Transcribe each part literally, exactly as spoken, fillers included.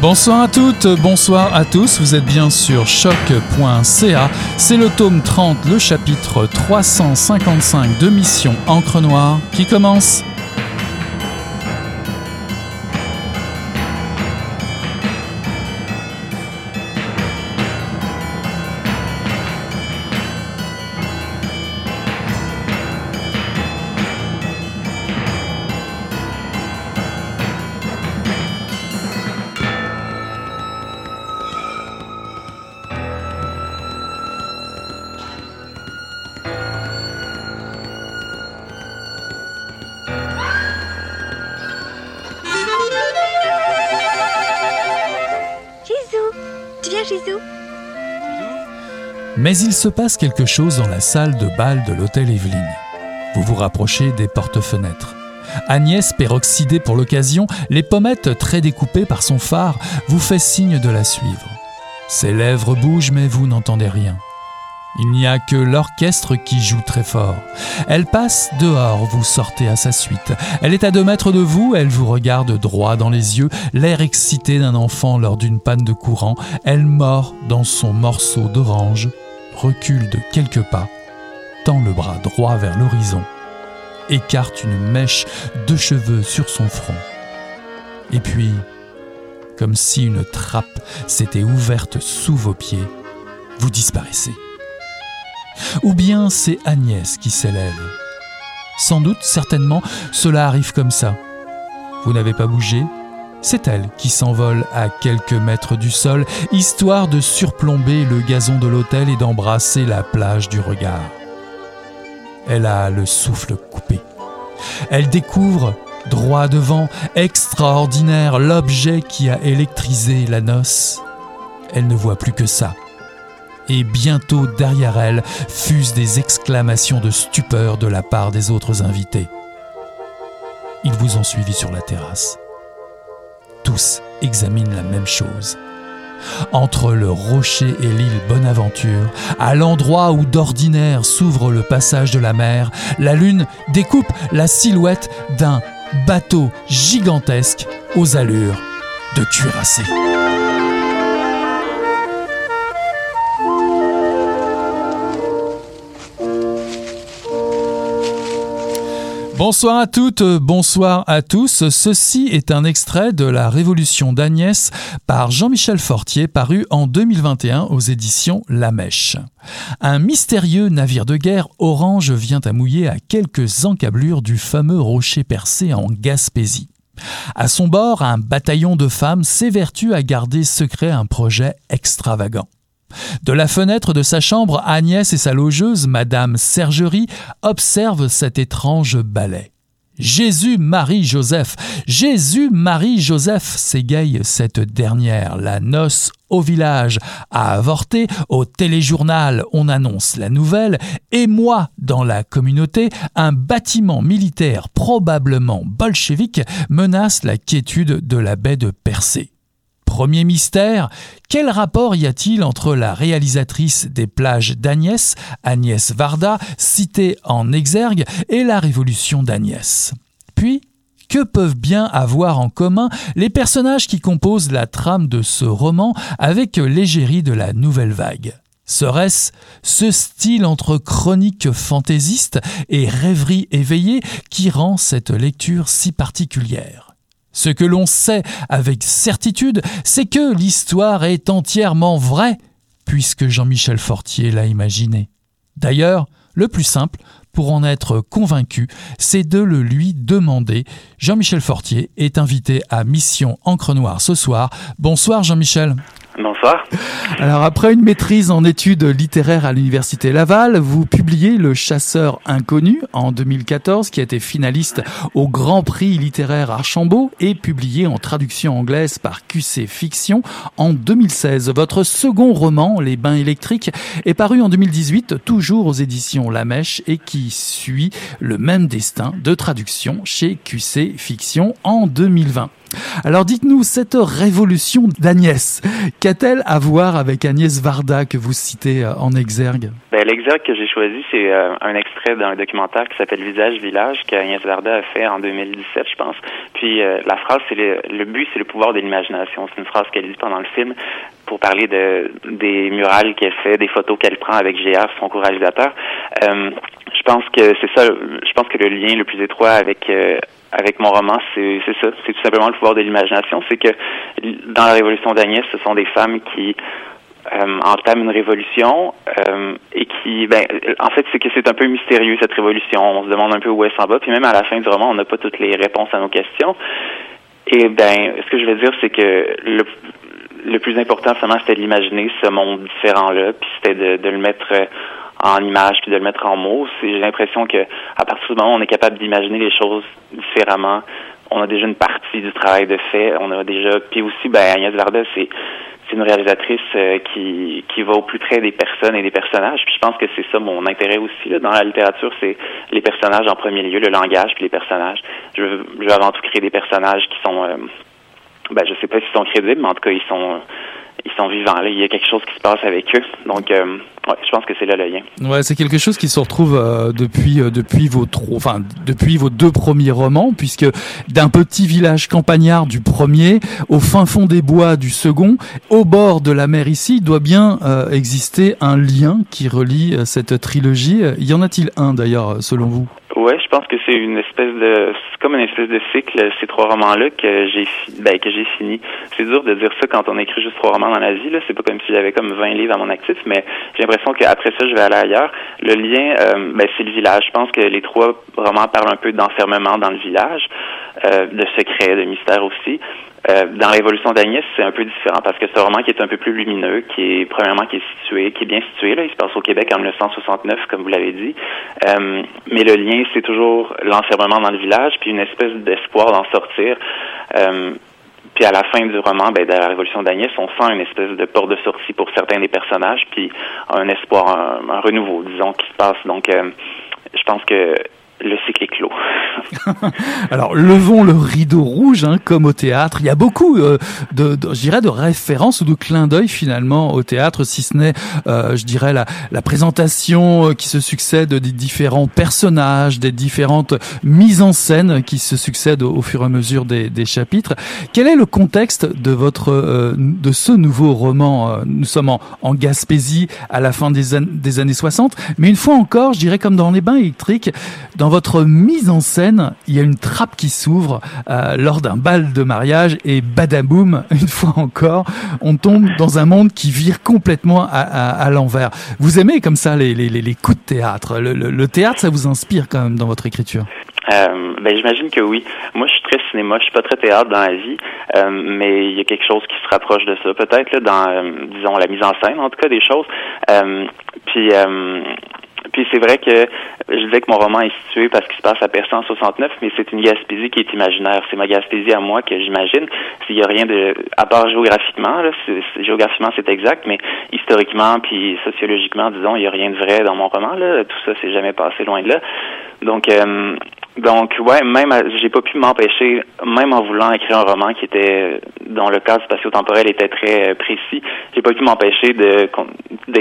Bonsoir à toutes, bonsoir à tous, vous êtes bien sur choc point c a, c'est le tome trente, le chapitre trois cent cinquante-cinq de Mission Encre Noire qui commence. Mais il se passe quelque chose dans la salle de bal de l'hôtel Evelyne. Vous vous rapprochez des portes-fenêtres. Agnès, peroxydée pour l'occasion, les pommettes très découpées par son phare, vous fait signe de la suivre. Ses lèvres bougent mais vous n'entendez rien. Il n'y a que l'orchestre qui joue très fort. Elle passe dehors, vous sortez à sa suite. Elle est à deux mètres de vous, elle vous regarde droit dans les yeux, l'air excité d'un enfant lors d'une panne de courant. Elle mord dans son morceau d'orange, recule de quelques pas, tend le bras droit vers l'horizon, écarte une mèche de cheveux sur son front. Et puis, comme si une trappe s'était ouverte sous vos pieds, vous disparaissez. Ou bien c'est Agnès qui s'élève. Sans doute, certainement, cela arrive comme ça. Vous n'avez pas bougé, c'est elle qui s'envole à quelques mètres du sol, histoire de surplomber le gazon de l'hôtel et d'embrasser la plage du regard. Elle a le souffle coupé. Elle découvre, droit devant, extraordinaire, l'objet qui a électrisé la noce. Elle ne voit plus que ça. Et bientôt derrière elle fusent des exclamations de stupeur de la part des autres invités. Ils vous ont suivi sur la terrasse. Tous examinent la même chose. Entre le rocher et l'île Bonaventure, à l'endroit où d'ordinaire s'ouvre le passage de la mer, la lune découpe la silhouette d'un bateau gigantesque aux allures de cuirassé. Bonsoir à toutes, bonsoir à tous. Ceci est un extrait de La Révolution d'Agnès par Jean-Michel Fortier, paru en deux mille vingt et un aux éditions La Mèche. Un mystérieux navire de guerre orange vient à mouiller à quelques encablures du fameux Rocher Percé en Gaspésie. À son bord, un bataillon de femmes s'évertue à garder secret un projet extravagant. De la fenêtre de sa chambre, Agnès et sa logeuse, Madame Sergerie, observent cet étrange ballet. « Jésus, Marie, Joseph ! Jésus, Marie, Joseph !» s'égaye cette dernière. La noce au village a avorté, au téléjournal on annonce la nouvelle, et moi, dans la communauté, un bâtiment militaire probablement bolchevique menace la quiétude de la baie de Percé. Premier mystère, quel rapport y a-t-il entre la réalisatrice des plages d'Agnès, Agnès Varda, citée en exergue, et la Révolution d'Agnès ? Puis, que peuvent bien avoir en commun les personnages qui composent la trame de ce roman avec l'égérie de la Nouvelle Vague ? Serait-ce ce style entre chronique fantaisiste et rêverie éveillée qui rend cette lecture si particulière ? Ce que l'on sait avec certitude, c'est que l'histoire est entièrement vraie, puisque Jean-Michel Fortier l'a imaginée. D'ailleurs, le plus simple, pour en être convaincu, c'est de le lui demander. Jean-Michel Fortier est invité à Mission Encre Noire ce soir. Bonsoir Jean-Michel. Bonsoir. Alors, après une maîtrise en études littéraires à l'Université Laval, vous publiez Le Chasseur inconnu en deux mille quatorze, qui a été finaliste au Grand Prix littéraire Archambault et publié en traduction anglaise par Q C Fiction en deux mille seize. Votre second roman, Les bains électriques, est paru en deux mille dix-huit, toujours aux éditions La Mèche et qui suit le même destin de traduction chez Q C Fiction en deux mille vingt. Alors dites-nous, cette révolution d'Agnès, qu'a-t-elle à voir avec Agnès Varda que vous citez en exergue? Ben, l'exergue que j'ai choisi, c'est euh, un extrait d'un documentaire qui s'appelle Visage village qu'Agnès Varda a fait en deux mille dix-sept, je pense. Puis euh, la phrase, c'est le, le but, c'est le pouvoir de l'imagination. C'est une phrase qu'elle dit pendant le film pour parler de, des murales qu'elle fait, des photos qu'elle prend avec J R, son co-réalisateur. Euh, je pense que c'est ça, je pense que le lien le plus étroit avec... Euh, Avec mon roman, c'est, c'est ça, c'est tout simplement le pouvoir de l'imagination. C'est que dans la Révolution d'Agnès, ce sont des femmes qui euh, entament une révolution euh, et qui, ben, en fait, c'est que c'est un peu mystérieux cette révolution. On se demande un peu où elle s'en va. Puis même à la fin du roman, on n'a pas toutes les réponses à nos questions. Et ben, ce que je veux dire, c'est que le le plus important, finalement, c'était d'imaginer ce monde différent-là, puis c'était de, de le mettre en images puis de le mettre en mots. C'est, j'ai l'impression que à partir du moment où on est capable d'imaginer les choses différemment, on a déjà une partie du travail de fait. On a déjà. Puis aussi, ben Agnès Varda, c'est c'est une réalisatrice euh, qui qui va au plus près des personnes et des personnages. Puis je pense que c'est ça mon intérêt aussi là, dans la littérature, c'est les personnages en premier lieu, le langage puis les personnages. Je veux, je veux avant tout créer des personnages qui sont, euh, ben je sais pas s'ils sont crédibles, mais en tout cas ils sont. Euh, Ils sont vivants, là. Il y a quelque chose qui se passe avec eux. Donc, euh, ouais, je pense que c'est là le lien. Ouais, c'est quelque chose qui se retrouve euh, depuis euh, depuis vos trois, enfin depuis vos deux premiers romans, puisque d'un petit village campagnard du premier au fin fond des bois du second, au bord de la mer ici, doit bien euh, exister un lien qui relie euh, cette trilogie. Y en a-t-il un d'ailleurs, selon vous? Ouais, je pense que c'est une espèce de, c'est comme une espèce de cycle, ces trois romans-là que j'ai, ben, que j'ai fini. C'est dur de dire ça quand on écrit juste trois romans dans la vie, là. C'est pas comme si j'avais comme vingt livres à mon actif, mais j'ai l'impression qu'après ça, je vais aller ailleurs. Le lien, euh, ben, c'est le village. Je pense que les trois romans parlent un peu d'enfermement dans le village, euh, de secret, de mystère aussi. Euh, dans Révolution d'Agnès, c'est un peu différent parce que c'est un roman qui est un peu plus lumineux, qui est premièrement qui est situé, qui est bien situé là, il se passe au Québec en dix-neuf soixante-neuf comme vous l'avez dit. Euh, mais le lien, c'est toujours l'enfermement dans le village, puis une espèce d'espoir d'en sortir. Euh, puis à la fin du roman, ben de la Révolution d'Agnès, on sent une espèce de porte de sortie pour certains des personnages, puis un espoir, un, un renouveau, disons, qui se passe. Donc, euh, je pense que le cycle est clos. Alors, levons le rideau rouge, hein, comme au théâtre. Il y a beaucoup, euh, de, de, je dirais, de références ou de clins d'œil, finalement, au théâtre, si ce n'est, euh, je dirais, la, la présentation qui se succède des différents personnages, des différentes mises en scène qui se succèdent au, au fur et à mesure des, des chapitres. Quel est le contexte de votre, euh, de ce nouveau roman? Nous sommes en, en Gaspésie à la fin des, an- des années soixante, mais une fois encore, je dirais, comme dans Les bains électriques, dans Dans votre mise en scène, il y a une trappe qui s'ouvre euh, lors d'un bal de mariage et badaboum, une fois encore, on tombe dans un monde qui vire complètement à, à, à l'envers. Vous aimez comme ça les, les, les coups de théâtre. Le, le, le théâtre, ça vous inspire quand même dans votre écriture? Euh, ben j'imagine que oui. Moi, je suis très cinéma, je suis pas très théâtre dans la vie, euh, mais il y a quelque chose qui se rapproche de ça, peut-être là, dans, euh, disons, la mise en scène, en tout cas des choses. Euh, puis. Euh, Puis c'est vrai que je disais que mon roman est situé parce qu'il se passe à Percé en soixante-neuf, mais c'est une Gaspésie qui est imaginaire. C'est ma Gaspésie à moi que j'imagine. Il n'y a rien de... À part géographiquement, là, c'est, c'est, géographiquement c'est exact, mais historiquement puis sociologiquement, disons, il n'y a rien de vrai dans mon roman. Là. Tout ça, c'est jamais passé loin de là. Donc... Euh, Donc, ouais, même, j'ai pas pu m'empêcher, même en voulant écrire un roman qui était, dont le cadre spatio-temporel était très précis, j'ai pas pu m'empêcher de, de,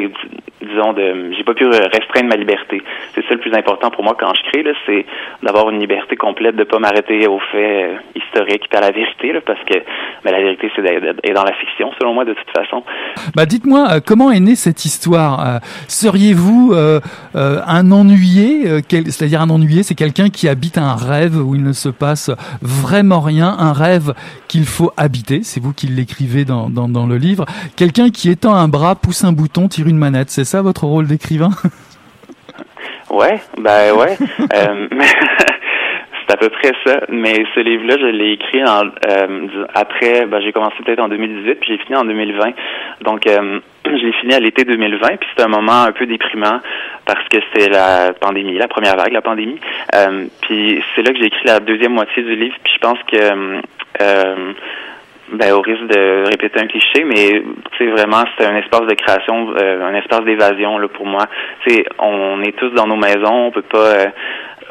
disons, de, j'ai pas pu restreindre ma liberté. C'est ça le plus important pour moi quand je crée, là, c'est d'avoir une liberté complète, de pas m'arrêter aux faits historiques et à la vérité, là, parce que, ben, la vérité, c'est est dans la fiction, selon moi, de toute façon. Bah, dites-moi, comment est née cette histoire? Seriez-vous euh, euh, un ennuyé? Quel, c'est-à-dire, un ennuyé, c'est quelqu'un qui habite un rêve où il ne se passe vraiment rien, un rêve qu'il faut habiter, c'est vous qui l'écrivez dans, dans, dans le livre, quelqu'un qui étend un bras, pousse un bouton, tire une manette, c'est ça votre rôle d'écrivain? Ouais, ben ouais, euh, c'est à peu près ça, mais ce livre-là, je l'ai écrit en, euh, après, ben, j'ai commencé peut-être en deux mille dix-huit, puis j'ai fini en deux mille vingt, donc... Euh, Je l'ai fini à l'été deux mille vingt, puis c'était un moment un peu déprimant parce que c'était la pandémie, la première vague, la pandémie. Euh, puis c'est là que j'ai écrit la deuxième moitié du livre, puis je pense que, euh, ben, au risque de répéter un cliché, mais tu sais vraiment c'était un espace de création, euh, un espace d'évasion là pour moi. Tu sais, on est tous dans nos maisons, on peut pas. Euh,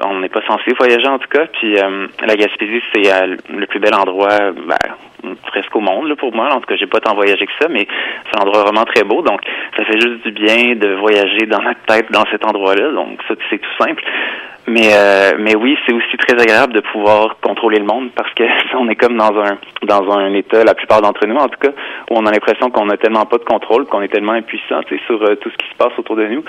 on n'est pas censé voyager en tout cas. Puis euh, la Gaspésie, c'est euh, le plus bel endroit, ben, presque au monde là, pour moi. En tout cas, j'ai pas tant voyagé que ça, mais c'est un endroit vraiment très beau. Donc, ça fait juste du bien de voyager dans ma tête dans cet endroit-là. Donc, ça, c'est tout simple. Mais euh, mais oui, c'est aussi très agréable de pouvoir contrôler le monde parce que on est comme dans un dans un état, la plupart d'entre nous en tout cas, où on a l'impression qu'on n'a tellement pas de contrôle, qu'on est tellement impuissant sur euh, tout ce qui se passe autour de nous.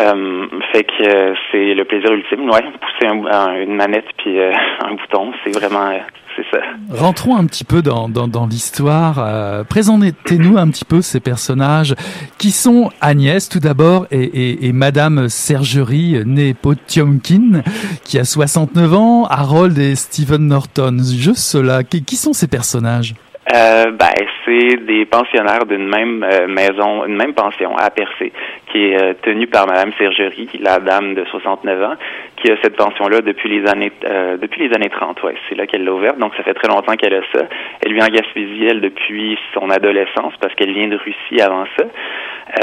Euh, fait que euh, c'est le plaisir ultime, ouais, pousser un, un, une manette puis euh, un bouton, c'est vraiment... Euh, c'est ça. Rentrons un petit peu dans, dans, dans l'histoire. Euh, présentez-nous un petit peu ces personnages qui sont Agnès tout d'abord et, et, et Madame Sergerie, née Pottyomkin, qui a soixante-neuf ans, Harold et Stephen Norton. Juste cela. Qui, qui sont ces personnages? Euh, ben, c'est des pensionnaires d'une même euh, maison, une même pension à Percé, qui est euh, tenue par Madame Sergerie, la dame de soixante-neuf ans, qui a cette pension-là depuis les années, euh, depuis les années trente, ouais. C'est là qu'elle l'a ouverte, donc ça fait très longtemps qu'elle a ça. Elle vit en Gaspésie, elle, depuis son adolescence, parce qu'elle vient de Russie avant ça.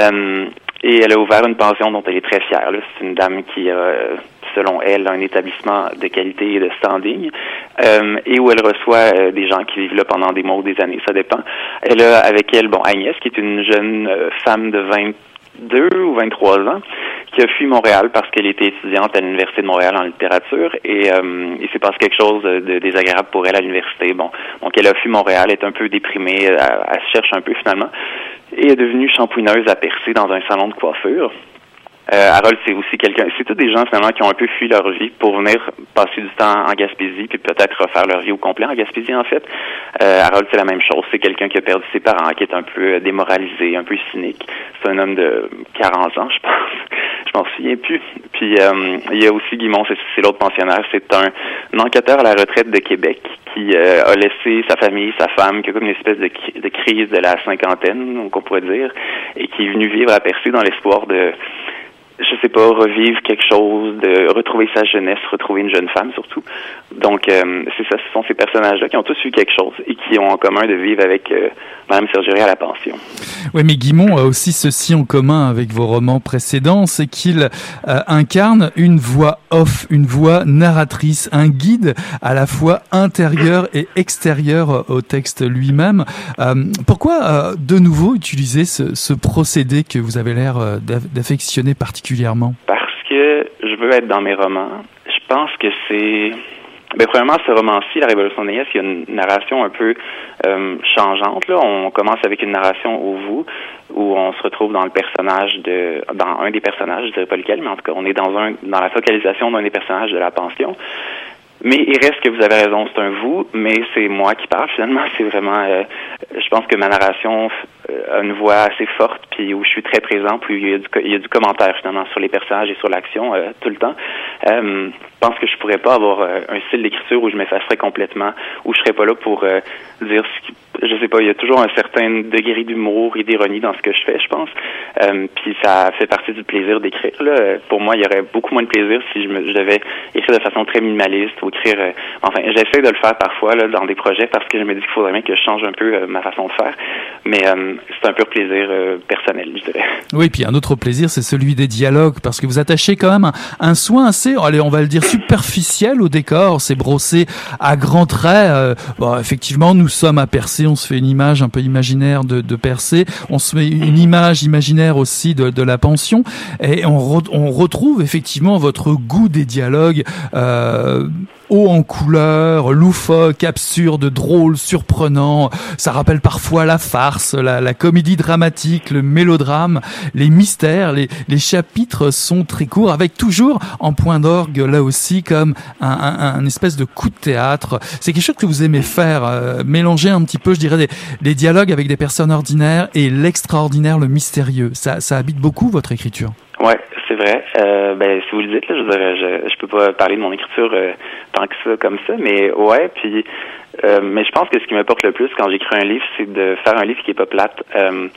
Euh, et elle a ouvert une pension dont elle est très fière, là. C'est une dame qui a... Euh, selon elle, un établissement de qualité et de standing, euh, et où elle reçoit euh, des gens qui vivent là pendant des mois ou des années, ça dépend. Elle a avec elle, bon, Agnès, qui est une jeune euh, femme de vingt-deux ou vingt-trois ans, qui a fui Montréal parce qu'elle était étudiante à l'Université de Montréal en littérature, et euh, il s'est passé quelque chose de désagréable pour elle à l'université. Bon, donc elle a fui Montréal, est un peu déprimée, elle, elle se cherche un peu finalement, et est devenue shampouineuse à Percé dans un salon de coiffure. Euh, Harold, c'est aussi quelqu'un, c'est tous des gens finalement qui ont un peu fui leur vie pour venir passer du temps en Gaspésie, puis peut-être refaire leur vie au complet en Gaspésie en fait. Euh, Harold, c'est la même chose, c'est quelqu'un qui a perdu ses parents, qui est un peu démoralisé, un peu cynique. C'est un homme de quarante ans, je pense. Je m'en souviens plus. Puis euh, il y a aussi Guimond, c'est, c'est l'autre pensionnaire, c'est un, un enquêteur à la retraite de Québec qui euh, a laissé sa famille, sa femme, qui a comme une espèce de, de crise de la cinquantaine, donc on pourrait dire, et qui est venu vivre à Percé dans l'espoir de je sais pas, revivre quelque chose, de retrouver sa jeunesse, retrouver une jeune femme surtout. Donc, euh, c'est ça, ce sont ces personnages-là qui ont tous eu quelque chose et qui ont en commun de vivre avec euh, Madame Sergerie à la pension. Oui, mais Guimond a aussi ceci en commun avec vos romans précédents, c'est qu'il euh, incarne une voix off, une voix narratrice, un guide à la fois intérieur et extérieur au texte lui-même. Euh, pourquoi, euh, de nouveau, utiliser ce, ce procédé que vous avez l'air euh, d'affectionner particulièrement? Parce que je veux être dans mes romans. Je pense que c'est... Ben, premièrement, ce roman-ci, La Révolution d'Agnès, il y a une narration un peu euh, changeante, là. On commence avec une narration au vous, où on se retrouve dans le personnage de... dans un des personnages, je dirais pas lequel, mais en tout cas, on est dans un dans la focalisation d'un des personnages de la pension. Mais il reste que vous avez raison, c'est un vous, mais c'est moi qui parle finalement. C'est vraiment, euh, je pense que ma narration a une voix assez forte, puis où je suis très présent, puis il y a du, il y a du commentaire finalement sur les personnages et sur l'action euh, tout le temps. Euh, je pense que je pourrais pas avoir euh, un style d'écriture où je m'effacerais complètement, où je serais pas là pour euh, dire ce qui... Je sais pas, il y a toujours un certain degré d'humour et d'ironie dans ce que je fais, je pense. Euh, puis ça fait partie du plaisir d'écrire, là. Pour moi, il y aurait beaucoup moins de plaisir si je, me, je devais écrire de façon très minimaliste ou écrire... Euh, enfin, j'essaie de le faire parfois, là, dans des projets parce que je me dis qu'il faudrait bien que je change un peu euh, ma façon de faire. Mais euh, c'est un pur plaisir euh, personnel, je dirais. Oui, puis un autre plaisir, c'est celui des dialogues parce que vous attachez quand même un, un soin assez, allez, on va le dire, superficiel au décor. C'est brossé à grands traits. Euh, bon, effectivement, nous sommes à Percé. On se fait une image un peu imaginaire de, de Percé, on se fait une image imaginaire aussi de, de la pension et on, re, on retrouve effectivement votre goût des dialogues euh, haut en couleur, loufoque, absurde, drôle, surprenant. Ça rappelle parfois la farce, la, la comédie dramatique, le mélodrame, les mystères. Les, les chapitres sont très courts avec toujours en point d'orgue là aussi comme un, un, un espèce de coup de théâtre. C'est quelque chose que vous aimez faire, euh, mélanger un petit peu, je dirais, des, des dialogues avec des personnes ordinaires et l'extraordinaire, le mystérieux. Ça, ça habite beaucoup votre écriture. Ouais, c'est vrai. Euh, ben, si vous le dites, là, je dirais, je, je peux pas parler de mon écriture euh, tant que ça, comme ça, mais ouais, puis... Euh, mais je pense que ce qui m'apporte le plus quand j'écris un livre, c'est de faire un livre qui est pas plate, euh,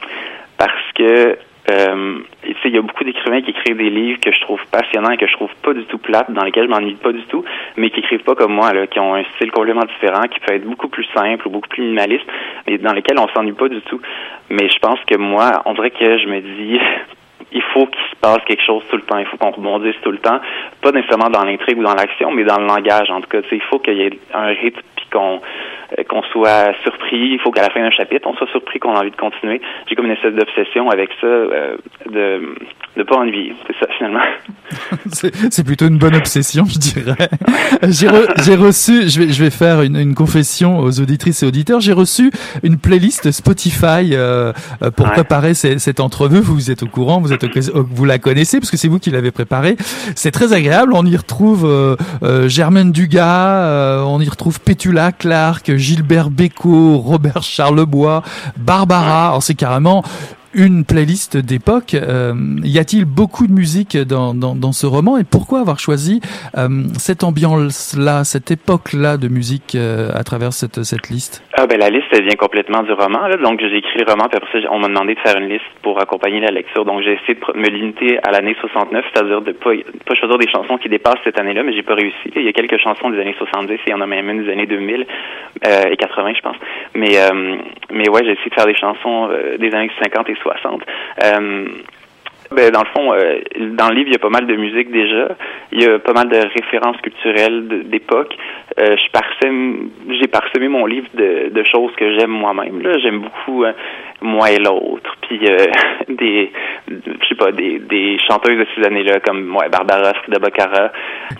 parce que... Euh, tu sais, il y a beaucoup d'écrivains qui écrivent des livres que je trouve passionnants et que je trouve pas du tout plates, dans lesquels je m'ennuie pas du tout, mais qui écrivent pas comme moi, là, qui ont un style complètement différent, qui peut être beaucoup plus simple ou beaucoup plus minimaliste, mais dans lesquels on s'ennuie pas du tout. Mais je pense que moi, on dirait que je me dis... il faut qu'il se passe quelque chose tout le temps. Il faut qu'on rebondisse tout le temps. Pas nécessairement dans l'intrigue ou dans l'action, mais dans le langage. En tout cas, il faut qu'il y ait un rythme puis qu'on qu'on soit surpris. Il faut qu'à la fin d'un chapitre, on soit surpris qu'on a envie de continuer. J'ai comme une espèce d'obsession avec ça, euh, de de pas ennuyer. C'est ça, finalement. c'est, c'est plutôt une bonne obsession, je dirais. j'ai, re, j'ai reçu, je vais, je vais faire une, une confession aux auditrices et auditeurs, j'ai reçu une playlist Spotify euh, pour ouais. préparer ces, cette entrevue. Vous, vous êtes au courant, vous, êtes au, vous la connaissez, parce que c'est vous qui l'avez préparée. C'est très agréable, on y retrouve euh, euh, Germaine Dugas, euh, on y retrouve Pétula Clark, Gilbert Bécaud, Robert Charlebois, Barbara. Alors c'est carrément une playlist d'époque. Euh, y a-t-il beaucoup de musique dans, dans, dans ce roman, et pourquoi avoir choisi euh, cette ambiance-là, cette époque-là de musique euh, à travers cette, cette liste? Ah ben la liste, elle vient complètement du roman, là. Donc j'ai écrit le roman, puis après ça, on m'a demandé de faire une liste pour accompagner la lecture. Donc j'ai essayé de me limiter à l'année soixante-neuf, c'est-à-dire de pas de pas choisir des chansons qui dépassent cette année-là, mais j'ai pas réussi. Il y a quelques chansons des années soixante-dix, il y en a même une des années deux mille euh, et quatre-vingts, je pense. Mais euh, mais ouais, j'ai essayé de faire des chansons euh, des années cinquante et soixante. Euh, ben dans le fond, euh, dans le livre, il y a pas mal de musique déjà. Il y a pas mal de références culturelles de, d'époque. Euh, je parsème, j'ai parsemé mon livre de, de choses que j'aime moi-même. Là, j'aime beaucoup euh, Moi et l'autre, puis euh, des, je sais pas, des, des chanteuses de ces années-là comme ouais, Barbara, Frida Bocara.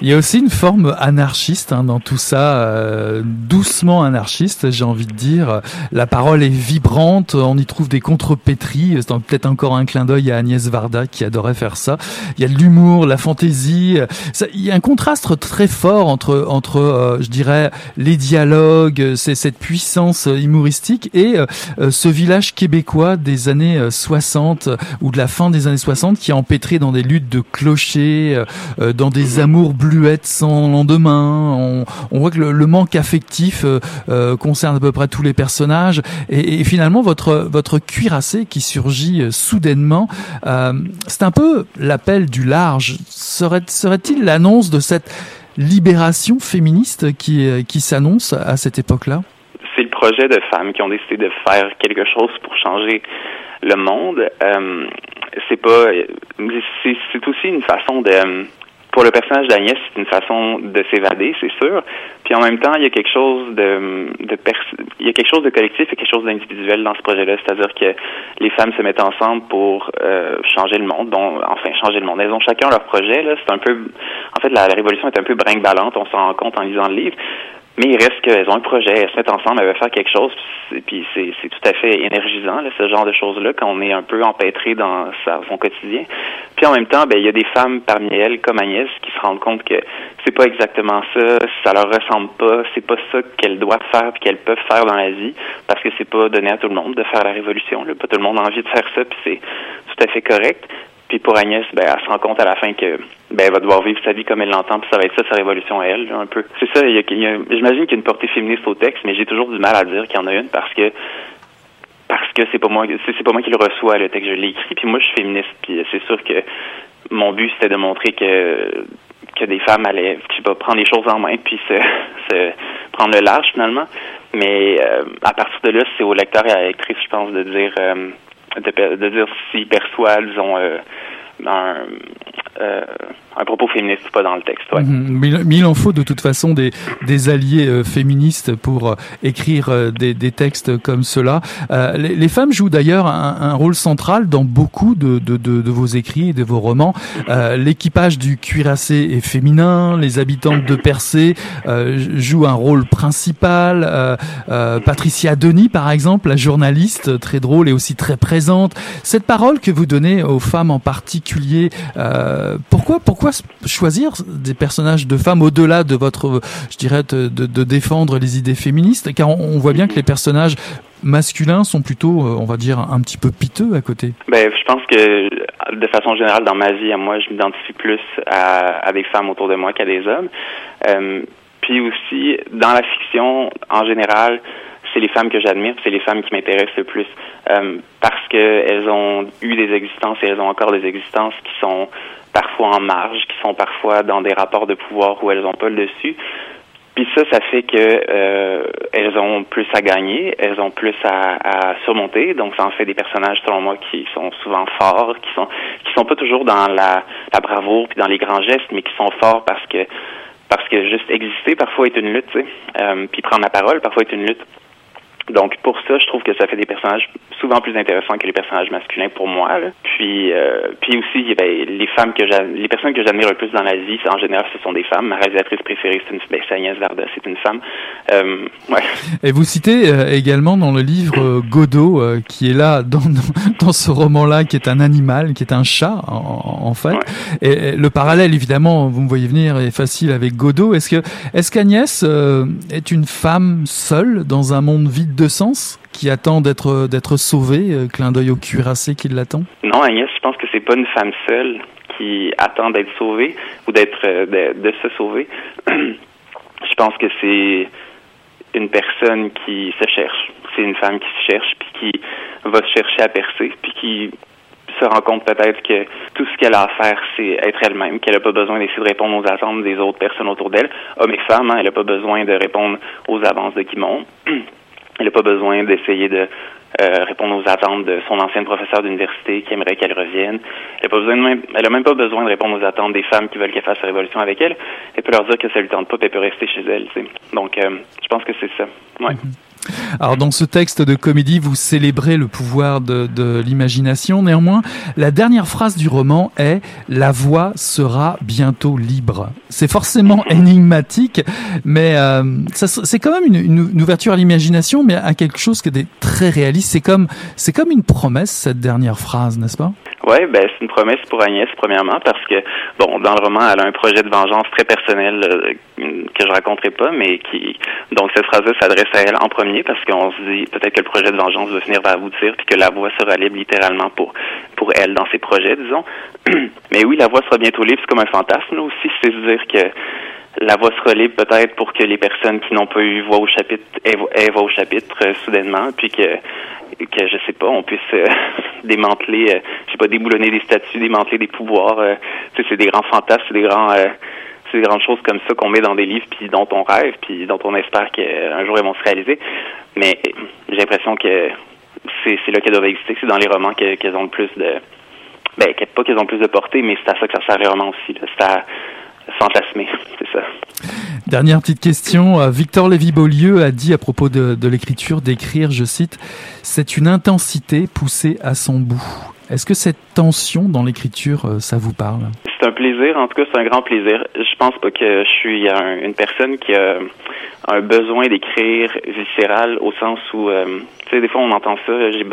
Il y a aussi une forme anarchiste hein, dans tout ça, euh, doucement anarchiste, j'ai envie de dire. La parole est vibrante, on y trouve des contrepétries. C'est peut-être encore un clin d'œil à Agnès Varda qui adorait faire ça. Il y a de l'humour, la fantaisie. Ça, il y a un contraste très fort entre, entre euh, je dirais, les dialogues, c'est cette puissance humoristique et euh, ce village québécois des années soixante ou de la fin des années soixante qui est empêtré dans des luttes de clochers, euh, dans des amours bluettes sans lendemain. On, on voit que le, le manque affectif euh, concerne à peu près tous les personnages. Et, et finalement, votre, votre cuirassé qui surgit euh, soudainement, euh, c'est un peu l'appel du large. Serait, serait-il l'annonce de cette libération féministe qui, qui s'annonce à cette époque-là? C'est le projet de femmes qui ont décidé de faire quelque chose pour changer le monde. Euh, c'est pas, c'est, c'est aussi une façon de, pour le personnage d'Agnès, c'est une façon de s'évader, c'est sûr. Puis en même temps, il y a quelque chose de, de pers- il y a quelque chose de collectif et quelque chose d'individuel dans ce projet-là. C'est-à-dire que les femmes se mettent ensemble pour euh, changer le monde. Donc, enfin, changer le monde. Elles ont chacun leur projet. Là, c'est un peu, en fait, la, la révolution est un peu brinque-ballante. On s'en rend compte en lisant le livre. Mais il reste qu'elles ont un projet, elles se mettent ensemble, elles veulent faire quelque chose, puis c'est, c'est tout à fait énergisant, là, ce genre de choses-là, quand on est un peu empêtré dans sa, son quotidien. Puis en même temps, ben il y a des femmes parmi elles, comme Agnès, qui se rendent compte que c'est pas exactement ça, ça leur ressemble pas, c'est pas ça qu'elles doivent faire puis qu'elles peuvent faire dans la vie, parce que c'est pas donné à tout le monde de faire la révolution, là. Pas tout le monde a envie de faire ça, puis c'est tout à fait correct. Puis pour Agnès, ben elle se rend compte à la fin que ben elle va devoir vivre sa vie comme elle l'entend, puis ça va être ça sa révolution à elle, un peu. C'est ça, il y a, il y a, j'imagine qu'il y a une portée féministe au texte, mais j'ai toujours du mal à dire qu'il y en a une parce que parce que c'est pas moi, c'est, c'est pas moi qui le reçois, le texte, je l'ai écrit, puis moi je suis féministe, puis c'est sûr que mon but c'était de montrer que que des femmes allaient, je sais pas, prendre les choses en main puis se, se prendre le large finalement. Mais euh, à partir de là, c'est au lecteur et à la lectrice, je pense, de dire euh, De, de dire s'ils perçoivent, disons, euh, un, euh, un propos féministe ou pas dans le texte. Ouais. Mmh, mais, mais il en faut de toute façon des, des alliés euh, féministes pour euh, écrire euh, des, des textes comme cela. Euh, les, les femmes jouent d'ailleurs un, un rôle central dans beaucoup de, de, de, de vos écrits et de vos romans. Euh, l'équipage du cuirassé est féminin, les habitantes de Percé euh, jouent un rôle principal. Euh, euh, Patricia Denis, par exemple, la journaliste, très drôle et aussi très présente. Cette parole que vous donnez aux femmes en particulier, euh, pourquoi, pourquoi choisir des personnages de femmes au-delà de votre, je dirais, de, de, de défendre les idées féministes, car on, on voit bien que les personnages masculins sont plutôt, on va dire, un petit peu piteux à côté. Ben, je pense que, de façon générale, dans ma vie, à moi, je m'identifie plus à, à des femmes autour de moi qu'à des hommes. Euh, puis aussi, dans la fiction, en général, c'est les femmes que j'admire, c'est les femmes qui m'intéressent le plus, euh, parce que elles ont eu des existences et elles ont encore des existences qui sont parfois en marge, qui sont parfois dans des rapports de pouvoir où elles ont pas le dessus. Puis ça, ça fait que euh, elles ont plus à gagner, elles ont plus à, à surmonter. Donc ça en fait des personnages, selon moi, qui sont souvent forts, qui sont qui sont pas toujours dans la, la bravoure puis dans les grands gestes, mais qui sont forts parce que parce que juste exister parfois est une lutte, tu sais. Euh, puis prendre la parole parfois est une lutte. Donc pour ça, je trouve que ça fait des personnages souvent plus intéressants que les personnages masculins pour moi, là. Puis euh, puis aussi, ben, les femmes que j'a... les personnes que j'admire le plus dans la vie, en général, ce sont des femmes. Ma réalisatrice préférée, c'est, une... ben, c'est Agnès Varda, c'est une femme. Euh, ouais. Et vous citez euh, également dans le livre euh, Godot, euh, qui est là dans dans ce roman-là, qui est un animal, qui est un chat en, en fait. Ouais. Et, et le parallèle, évidemment, vous me voyez venir, est facile avec Godot. Est-ce que est-ce qu'Agnès euh, est une femme seule dans un monde vide de sens, qui attend d'être d'être sauvée, euh, clin d'œil au cuirassé qui l'attend? Non, Agnès, je pense que c'est pas une femme seule qui attend d'être sauvée ou d'être euh, de, de se sauver. Je pense que c'est une personne qui se cherche. C'est une femme qui se cherche, puis qui va se chercher à percer, puis qui se rend compte peut-être que tout ce qu'elle a à faire, c'est être elle-même, qu'elle n'a pas besoin d'essayer de répondre aux attentes des autres personnes autour d'elle, hommes et femmes, hein, elle n'a pas besoin de répondre aux avances de Guimond. Elle n'a pas besoin d'essayer de euh, répondre aux attentes de son ancienne professeure d'université qui aimerait qu'elle revienne. Elle n'a pas besoin de même, elle a même pas besoin de répondre aux attentes des femmes qui veulent qu'elle fasse la révolution avec elle. Elle peut leur dire que ça lui tente pas, puis elle peut rester chez elle, tu sais. Donc, euh, je pense que c'est ça. Ouais. Mm-hmm. Alors dans ce texte de comédie, vous célébrez le pouvoir de, de l'imagination. Néanmoins, la dernière phrase du roman est « La voix sera bientôt libre ». C'est forcément énigmatique, mais euh, ça, c'est quand même une, une, une ouverture à l'imagination, mais à quelque chose qui est très réaliste. C'est comme, c'est comme une promesse, cette dernière phrase, n'est-ce pas? Oui, ben, c'est une promesse pour Agnès, premièrement, parce que, bon, dans le roman, elle a un projet de vengeance très personnel euh, que je raconterai pas, mais qui, donc cette phrase-là s'adresse à elle en premier, parce qu'on se dit peut-être que le projet de vengeance va finir par aboutir, puis que la voie sera libre littéralement pour, pour elle dans ses projets, disons. Mais oui, la voie sera bientôt libre, c'est comme un fantasme, là, aussi, c'est-à-dire que la voie sera libre peut-être pour que les personnes qui n'ont pas eu voix au chapitre aient, aient voix au chapitre euh, soudainement, puis que que je sais pas, on puisse euh, démanteler, euh, je sais pas, déboulonner des statues, démanteler des pouvoirs. Euh, tu sais, c'est des grands fantasmes, c'est des grands, euh, c'est des grandes choses comme ça qu'on met dans des livres, puis dont on rêve, puis dont on espère qu'un jour elles vont se réaliser. Mais j'ai l'impression que c'est c'est là qu'elles doivent exister, que c'est dans les romans que, qu'elles ont le plus de, ben pas qu'elles ont le plus de portée, mais c'est à ça que ça sert les romans aussi. Là. C'est à fantasmer, c'est ça. Dernière petite question. Victor Lévy-Beaulieu a dit à propos de, de l'écriture, d'écrire, je cite, « C'est une intensité poussée à son bout ». Est-ce que cette tension dans l'écriture, ça vous parle? C'est un plaisir, en tout cas, c'est un grand plaisir. Je pense pas que je suis un, une personne qui a un besoin d'écrire viscéral au sens où, euh, tu sais, des fois on entend ça, j'ai,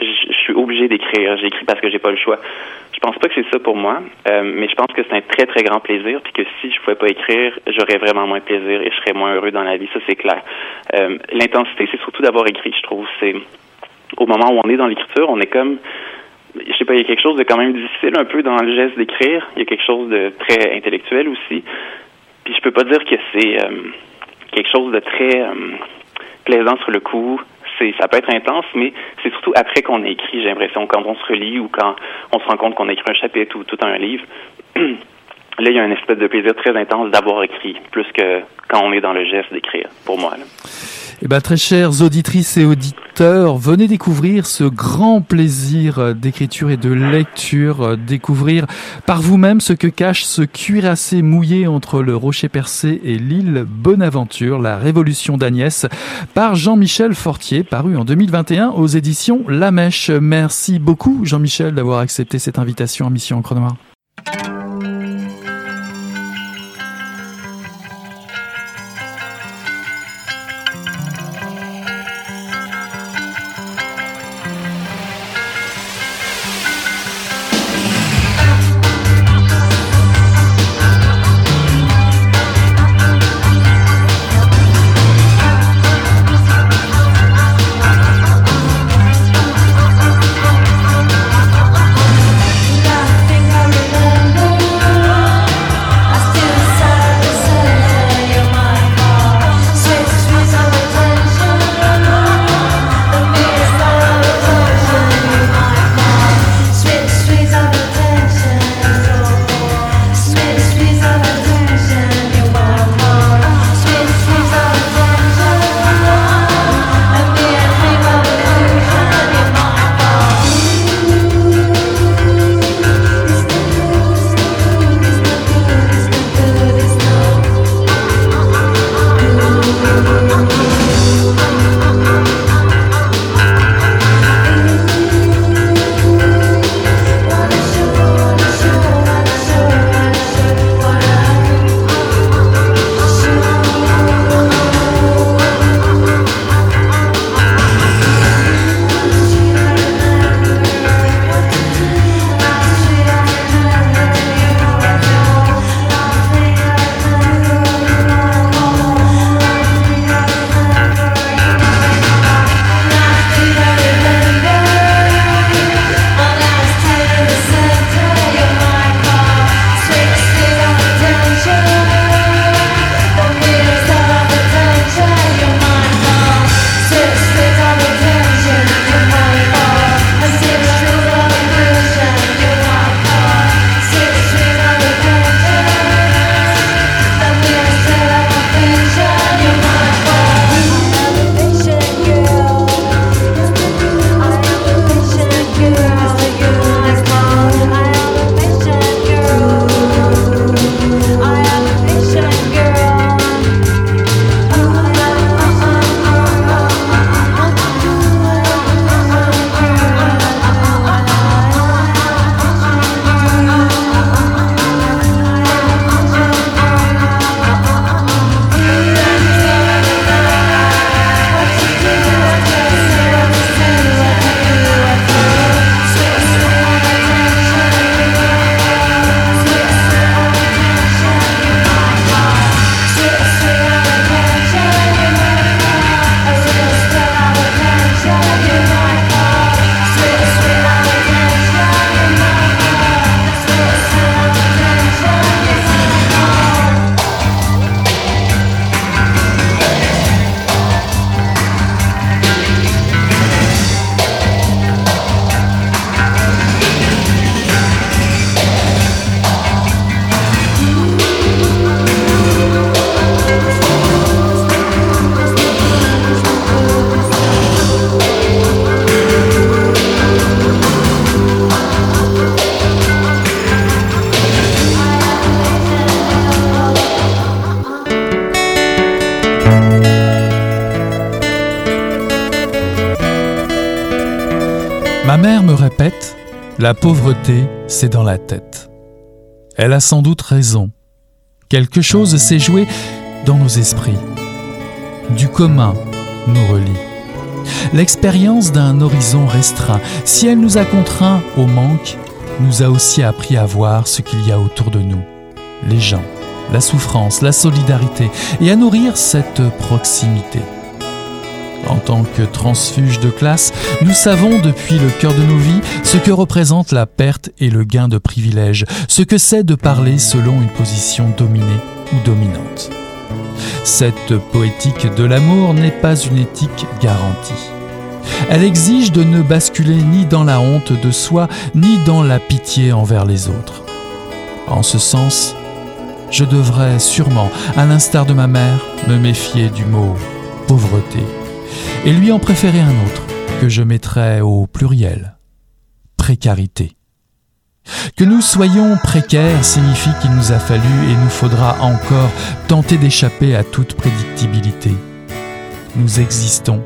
je suis obligé d'écrire, j'écris parce que j'ai pas le choix. Je pense pas que c'est ça pour moi, euh, mais je pense que c'est un très, très grand plaisir, puis que si je pouvais pas écrire, j'aurais vraiment moins de plaisir et je serais moins heureux dans la vie, ça c'est clair. Euh, l'intensité, c'est surtout d'avoir écrit, je trouve. C'est au moment où on est dans l'écriture, on est comme... Je sais pas, il y a quelque chose de quand même difficile un peu dans le geste d'écrire. Il y a quelque chose de très intellectuel aussi. Puis je peux pas dire que c'est euh, quelque chose de très euh, plaisant sur le coup. C'est, ça peut être intense, mais c'est surtout après qu'on a écrit, j'ai l'impression, quand on se relit ou quand on se rend compte qu'on a écrit un chapitre ou tout un livre. Là, il y a une espèce de plaisir très intense d'avoir écrit, plus que quand on est dans le geste d'écrire, pour moi. Là. Eh ben, très chères auditrices et auditeurs, venez découvrir ce grand plaisir d'écriture et de lecture, découvrir par vous-même ce que cache ce cuirassé mouillé entre le Rocher Percé et l'île Bonaventure, La Révolution d'Agnès, par Jean-Michel Fortier, paru en deux mille vingt et un aux éditions La Mèche. Merci beaucoup, Jean-Michel, d'avoir accepté cette invitation à Mission Encre Noire. Nothing I Ma mère me répète « La pauvreté, c'est dans la tête ». Elle a sans doute raison. Quelque chose s'est joué dans nos esprits. Du commun nous relie. L'expérience d'un horizon restreint, si elle nous a contraints au manque, nous a aussi appris à voir ce qu'il y a autour de nous, les gens, la souffrance, la solidarité, et à nourrir cette proximité. En tant que transfuge de classe, nous savons depuis le cœur de nos vies ce que représente la perte et le gain de privilèges, ce que c'est de parler selon une position dominée ou dominante. Cette poétique de l'amour n'est pas une éthique garantie. Elle exige de ne basculer ni dans la honte de soi, ni dans la pitié envers les autres. En ce sens, je devrais sûrement, à l'instar de ma mère, me méfier du mot « pauvreté » et lui en préférer un autre que je mettrais au pluriel « précarité ». Que nous soyons précaires signifie qu'il nous a fallu et nous faudra encore tenter d'échapper à toute prédictibilité. Nous existons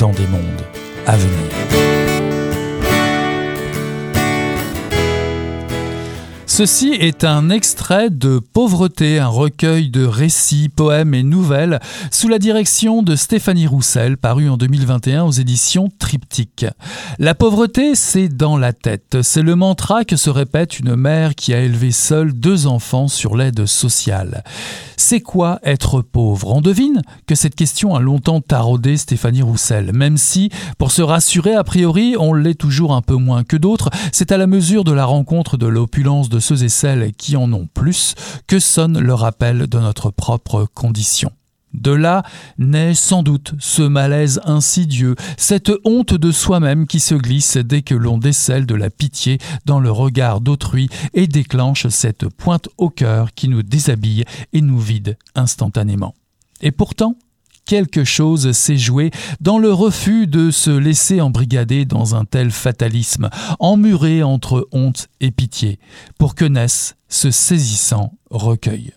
dans des mondes à venir. Ceci est un extrait de Pauvreté, un recueil de récits, poèmes et nouvelles sous la direction de Stéphanie Roussel, paru en deux mille vingt et un aux éditions Triptyque. La pauvreté, c'est dans la tête. C'est le mantra que se répète une mère qui a élevé seule deux enfants sur l'aide sociale. C'est quoi être pauvre ? On devine que cette question a longtemps taraudé Stéphanie Roussel, même si, pour se rassurer a priori, on l'est toujours un peu moins que d'autres. C'est à la mesure de la rencontre de l'opulence de ceux et celles qui en ont plus, que sonne le rappel de notre propre condition. De là naît sans doute ce malaise insidieux, cette honte de soi-même qui se glisse dès que l'on décèle de la pitié dans le regard d'autrui et déclenche cette pointe au cœur qui nous déshabille et nous vide instantanément. Et pourtant, quelque chose s'est joué dans le refus de se laisser embrigader dans un tel fatalisme, emmuré entre honte et pitié, pour que naisse ce saisissant recueil.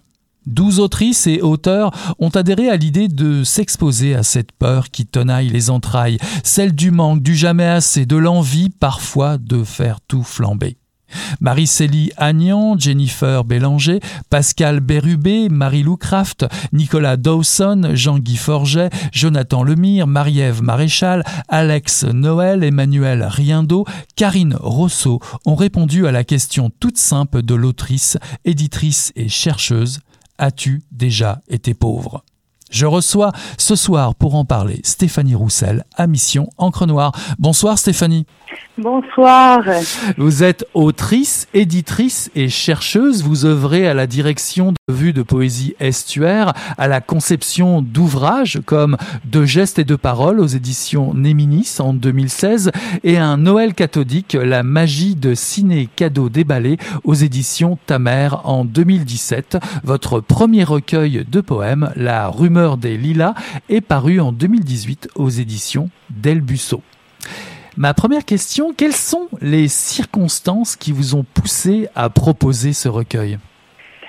Douze autrices et auteurs ont adhéré à l'idée de s'exposer à cette peur qui tenaille les entrailles, celle du manque, du jamais assez, de l'envie parfois de faire tout flamber. Marie-Célie Agnan, Jennifer Bélanger, Pascal Bérubé, Marie-Lou Craft, Nicolas Dawson, Jean-Guy Forget, Jonathan Lemire, Marie-Ève Maréchal, Alex Noël, Emmanuel Riendeau, Karine Rousseau ont répondu à la question toute simple de l'autrice, éditrice et chercheuse « As-tu déjà été pauvre ?» Je reçois ce soir pour en parler Stéphanie Roussel à Mission Encre Noire. Bonsoir Stéphanie. Bonsoir. Vous êtes autrice, éditrice et chercheuse. Vous œuvrez à la direction de revues de poésie estuaire, à la conception d'ouvrages comme De gestes et de paroles aux éditions Néminis en deux mille seize et un Noël cathodique, la magie de ciné-cadeaux déballés aux éditions Tamer en deux mille dix-sept. Votre premier recueil de poèmes, La rumeur des Lilas, est paru en deux mille dix-huit aux éditions d'Elbusso. Ma première question, quelles sont les circonstances qui vous ont poussé à proposer ce recueil?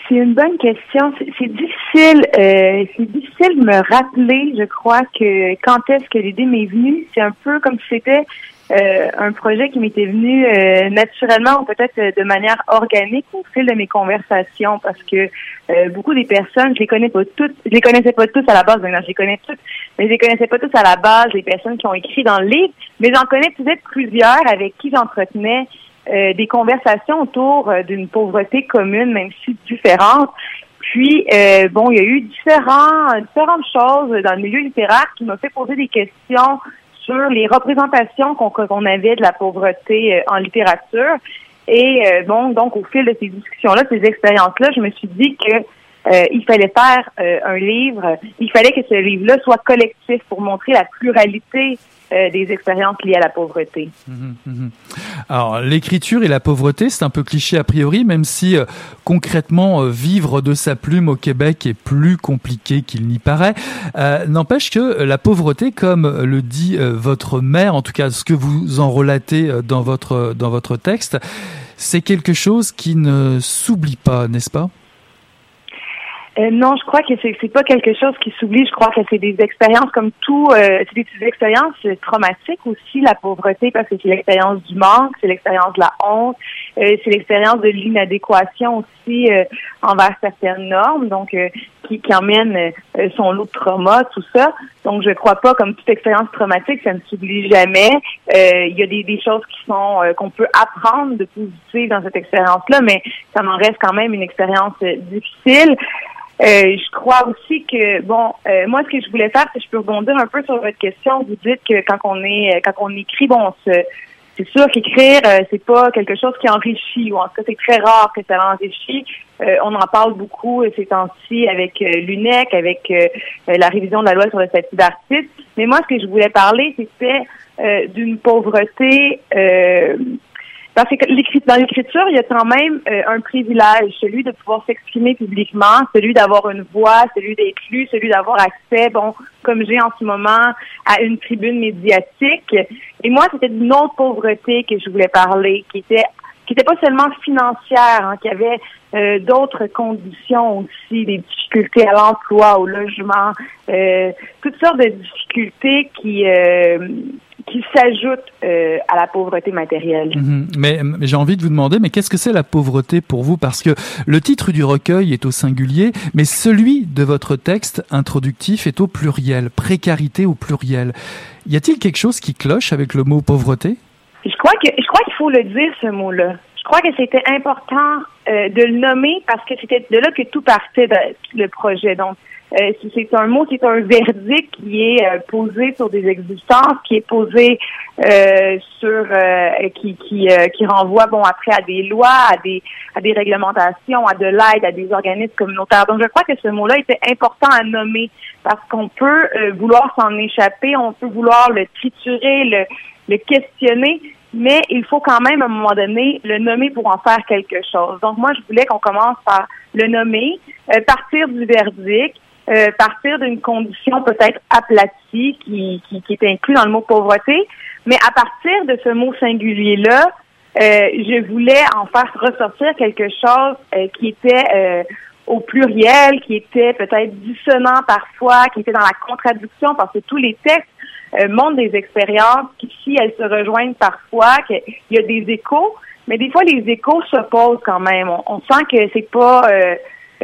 C'est une bonne question. C'est, c'est difficile, euh, c'est difficile de me rappeler, je crois, que quand est-ce que l'idée m'est venue. C'est un peu comme si c'était euh, un projet qui m'était venu euh, naturellement, ou peut-être euh, de manière organique au fil de mes conversations, parce que Euh, beaucoup des personnes, je les connais pas toutes, je les connaissais pas tous à la base, maintenant je les connais toutes, mais je les connaissais pas tous à la base, les personnes qui ont écrit dans le livre, mais j'en connais peut-être plusieurs avec qui j'entretenais euh, des conversations autour euh, d'une pauvreté commune, même si différente. Puis, euh, bon, il y a eu différents, différentes choses dans le milieu littéraire qui m'ont fait poser des questions sur les représentations qu'on, qu'on avait de la pauvreté euh, en littérature. Et euh, bon, donc au fil de ces discussions-là, ces expériences-là, je me suis dit que euh, il fallait faire euh, un livre, il fallait que ce livre-là soit collectif pour montrer la pluralité euh, des expériences liées à la pauvreté. Mmh, mmh. Alors, l'écriture et la pauvreté, c'est un peu cliché a priori, même si euh, concrètement, euh, vivre de sa plume au Québec est plus compliqué qu'il n'y paraît. Euh, n'empêche que la pauvreté, comme le dit euh, votre mère, en tout cas ce que vous en relatez euh, dans votre dans votre texte, c'est quelque chose qui ne s'oublie pas, n'est-ce pas ? Euh, non, je crois que c'est, c'est pas quelque chose qui s'oublie. Je crois que c'est des expériences comme tout, euh, c'est des, des expériences traumatiques aussi, la pauvreté, parce que c'est l'expérience du manque, c'est l'expérience de la honte, euh, c'est l'expérience de l'inadéquation aussi euh, envers certaines normes, donc euh, qui, qui emmène euh, son lot de trauma, tout ça. Donc, je crois pas, comme toute expérience traumatique, ça ne s'oublie jamais. Euh, il y a des, des choses qui sont euh, qu'on peut apprendre de positives dans cette expérience-là, mais ça m'en reste quand même une expérience euh, difficile. Euh, je crois aussi que, bon, euh, moi, ce que je voulais faire, c'est que je peux rebondir un peu sur votre question. Vous dites que quand on est, quand on écrit, bon, on se, c'est sûr qu'écrire, euh, c'est pas quelque chose qui enrichit, ou en tout cas, c'est très rare que ça l'enrichit. Euh, on en parle beaucoup ces temps-ci avec euh, l'U N E C, avec euh, la révision de la loi sur le statut d'artiste. Mais moi, ce que je voulais parler, c'était euh, d'une pauvreté... Euh, Parce que dans l'écriture, il y a quand même euh, un privilège, celui de pouvoir s'exprimer publiquement, celui d'avoir une voix, celui d'être lu, celui d'avoir accès, bon, comme j'ai en ce moment, à une tribune médiatique. Et moi, c'était d'une autre pauvreté que je voulais parler, qui était qui était pas seulement financière, hein, qui avait euh, d'autres conditions aussi, des difficultés à l'emploi, au logement, euh, toutes sortes de difficultés qui... Euh, qui s'ajoute euh, à la pauvreté matérielle. Mmh. Mais, mais j'ai envie de vous demander, mais qu'est-ce que c'est la pauvreté pour vous? Parce que le titre du recueil est au singulier, mais celui de votre texte introductif est au pluriel, précarité au pluriel. Y a-t-il quelque chose qui cloche avec le mot pauvreté? Je crois que je crois qu'il faut le dire, ce mot-là. Je crois que c'était important euh, de le nommer parce que c'était de là que tout partait, de, le projet. Donc, Euh, c'est un mot, c'est un verdict qui est euh, posé sur des existences, qui est posé euh, sur, euh, qui qui, euh, qui renvoie, bon, après à des lois, à des à des réglementations, à de l'aide, à des organismes communautaires. Donc, je crois que ce mot-là était important à nommer parce qu'on peut euh, vouloir s'en échapper, on peut vouloir le triturer, le le questionner, mais il faut quand même, à un moment donné, le nommer pour en faire quelque chose. Donc, moi, je voulais qu'on commence par le nommer, euh, partir du verdict, Euh, partir d'une condition peut-être aplatie qui, qui, qui est inclue dans le mot pauvreté, mais à partir de ce mot singulier-là, euh, je voulais en faire ressortir quelque chose euh, qui était euh, au pluriel, qui était peut-être dissonant parfois, qui était dans la contradiction, parce que tous les textes euh, montrent des expériences qui, si elles se rejoignent parfois, qu'il y a des échos, mais des fois les échos s'opposent quand même. On, on sent que c'est pas... Euh,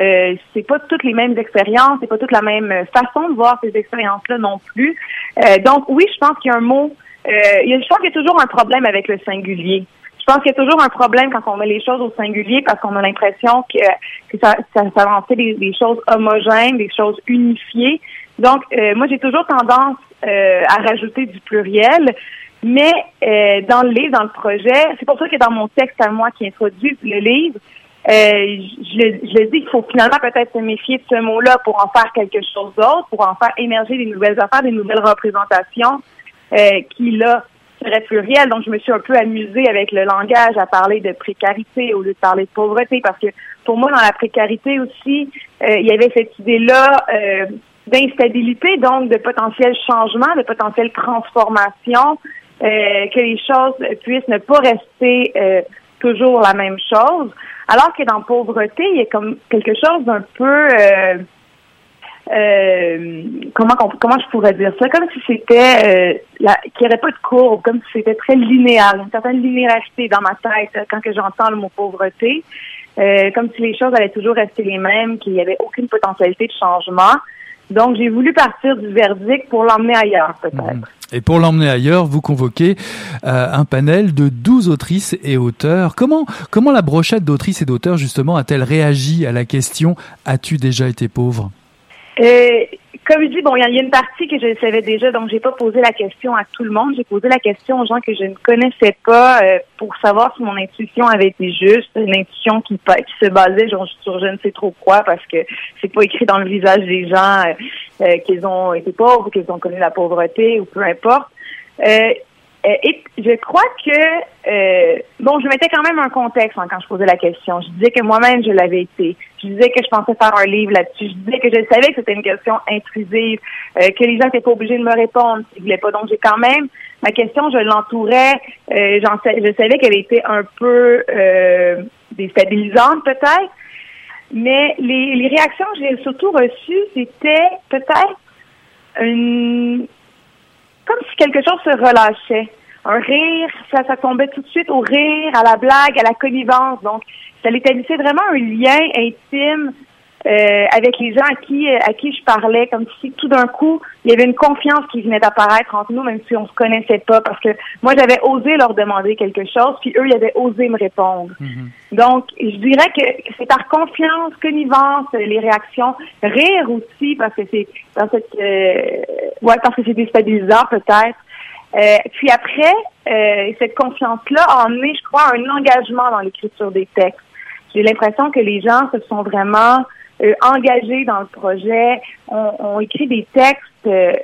Euh, c'est pas toutes les mêmes expériences, c'est pas toute la même façon de voir ces expériences-là non plus. Euh, donc oui, je pense qu'il y a un mot, euh, je pense qu'il y a toujours un problème avec le singulier. Je pense qu'il y a toujours un problème quand on met les choses au singulier parce qu'on a l'impression que, que ça, ça, ça en fait des, des choses homogènes, des choses unifiées. Donc euh, moi j'ai toujours tendance euh, à rajouter du pluriel. Mais euh, dans le livre, dans le projet, c'est pour ça que dans mon texte à moi qui introduit le livre, Euh, je, je le dis qu'il faut finalement peut-être se méfier de ce mot-là pour en faire quelque chose d'autre, pour en faire émerger des nouvelles affaires, des nouvelles représentations euh, qui, là, seraient plurielles. Donc, je me suis un peu amusée avec le langage à parler de précarité au lieu de parler de pauvreté, parce que pour moi, dans la précarité aussi, euh, il y avait cette idée-là euh, d'instabilité, donc de potentiel changement, de potentielle transformation, euh, que les choses puissent ne pas rester euh, toujours la même chose. Alors que dans pauvreté, il y a comme quelque chose d'un peu euh, euh, comment comment je pourrais dire ça, comme si c'était euh, la, qu'il n'y aurait pas de courbe, comme si c'était très linéaire, une certaine linéarité dans ma tête quand que j'entends le mot pauvreté, euh, comme si les choses allaient toujours rester les mêmes, qu'il n'y avait aucune potentialité de changement. Donc, j'ai voulu partir du verdict pour l'emmener ailleurs, peut-être. Et pour l'emmener ailleurs, vous convoquez euh, un panel de douze autrices et auteurs. Comment, comment la brochette d'autrices et d'auteurs, justement, a-t-elle réagi à la question « As-tu déjà été pauvre ?» euh, Comme je dis, bon, il y, y a une partie que je le savais déjà, donc j'ai pas posé la question à tout le monde. J'ai posé la question aux gens que je ne connaissais pas euh, pour savoir si mon intuition avait été juste, une intuition qui, qui se basait genre, sur je ne sais trop quoi, parce que c'est pas écrit dans le visage des gens euh, euh, qu'ils ont été pauvres, ou qu'ils ont connu la pauvreté, ou peu importe. Euh, et je crois que, euh, bon, je mettais quand même un contexte hein, quand je posais la question. Je disais que moi-même, je l'avais été. Je disais que je pensais faire un livre là-dessus. Je disais que je savais que c'était une question intrusive, euh, que les gens n'étaient pas obligés de me répondre s'ils ne voulaient pas. Donc, j'ai quand même, ma question, je l'entourais. Euh, j'en sais, je savais qu'elle était un peu euh, déstabilisante peut-être. Mais les, les réactions que j'ai surtout reçues, c'était peut-être une... comme si quelque chose se relâchait. Un rire, ça, ça tombait tout de suite au rire, à la blague, à la connivence. Donc, ça établissait vraiment un lien intime euh, avec les gens à qui, à qui je parlais, comme si tout d'un coup, il y avait une confiance qui venait d'apparaître entre nous, même si on se connaissait pas, parce que moi, j'avais osé leur demander quelque chose, puis eux, ils avaient osé me répondre. Mm-hmm. Donc, je dirais que c'est par confiance, connivence, les réactions, rire aussi, parce que c'est dans cette, euh, ouais, parce que c'est déstabilisant peut-être. Euh, puis après, euh, cette confiance-là a emmené, je crois, un engagement dans l'écriture des textes. J'ai l'impression que les gens se sont vraiment euh, engagés dans le projet. On, on écrit des textes euh,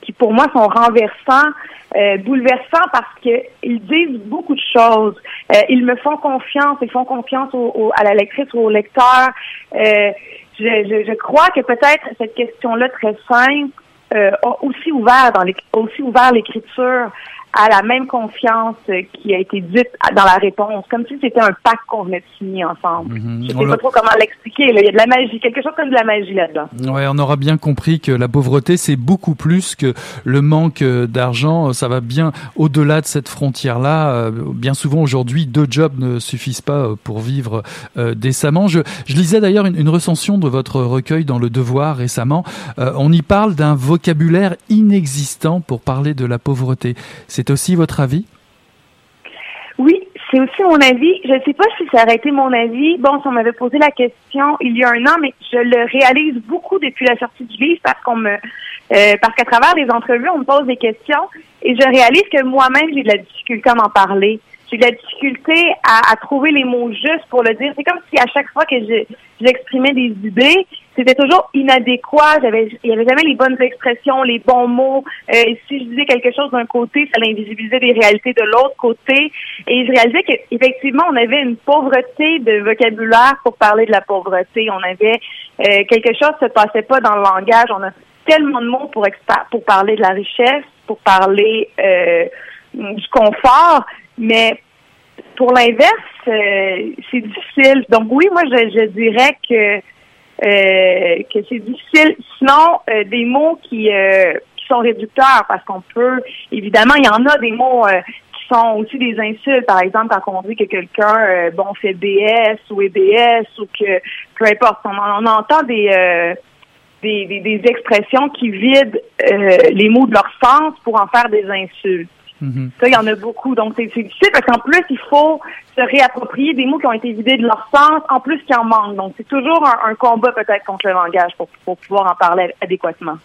qui, pour moi, sont renversants, euh, bouleversants parce que ils disent beaucoup de choses. Euh, ils me font confiance, ils font confiance au, au, à la lectrice ou au lecteur. Euh, je, je, je crois que peut-être cette question-là très simple, Euh, aussi ouvert dans les, aussi ouvert l'écriture à la même confiance qui a été dite dans la réponse, comme si c'était un pacte qu'on venait de signer ensemble. Mm-hmm. Je ne sais pas trop comment l'expliquer. Là. Il y a de la magie, quelque chose comme de la magie là-dedans. Ouais, on aura bien compris que la pauvreté, c'est beaucoup plus que le manque d'argent. Ça va bien au-delà de cette frontière-là. Bien souvent, aujourd'hui, deux jobs ne suffisent pas pour vivre euh, décemment. Je, je lisais d'ailleurs une, une recension de votre recueil dans Le Devoir récemment. Euh, on y parle d'un vocabulaire inexistant pour parler de la pauvreté. C'est C'est aussi votre avis? Oui, c'est aussi mon avis. Je ne sais pas si ça aurait été mon avis. Bon, si on m'avait posé la question il y a un an, mais je le réalise beaucoup depuis la sortie du livre parce qu'on me, euh, parce qu'à travers les entrevues, on me pose des questions et je réalise que moi-même, j'ai de la difficulté à m'en parler. J'ai de la difficulté à, à trouver les mots justes pour le dire. C'est comme si à chaque fois que je, j'exprimais des idées, c'était toujours inadéquat. J'avais, il n'y avait jamais les bonnes expressions, les bons mots. Euh, si je disais quelque chose d'un côté, ça l'invisibilisait des réalités de l'autre côté. Et je réalisais qu'effectivement, on avait une pauvreté de vocabulaire pour parler de la pauvreté. On avait euh, quelque chose qui ne se passait pas dans le langage. On a tellement de mots pour expa- pour parler de la richesse, pour parler euh, du confort. Mais pour l'inverse, euh, c'est difficile. Donc oui, moi, je, je dirais que euh, que c'est difficile. Sinon, euh, des mots qui euh, qui sont réducteurs, parce qu'on peut, évidemment, il y en a des mots euh, qui sont aussi des insultes. Par exemple, quand on dit que quelqu'un, euh, bon, fait B S ou E B S ou que, peu importe, on, on entend des... Euh, Des, des, des expressions qui vident euh, les mots de leur sens pour en faire des insultes. Mm-hmm. Ça, il y en a beaucoup. Donc, c'est, c'est difficile parce qu'en plus, il faut se réapproprier des mots qui ont été vidés de leur sens, en plus qui en manquent. Donc, c'est toujours un, un combat peut-être contre le langage pour, pour pouvoir en parler adéquatement.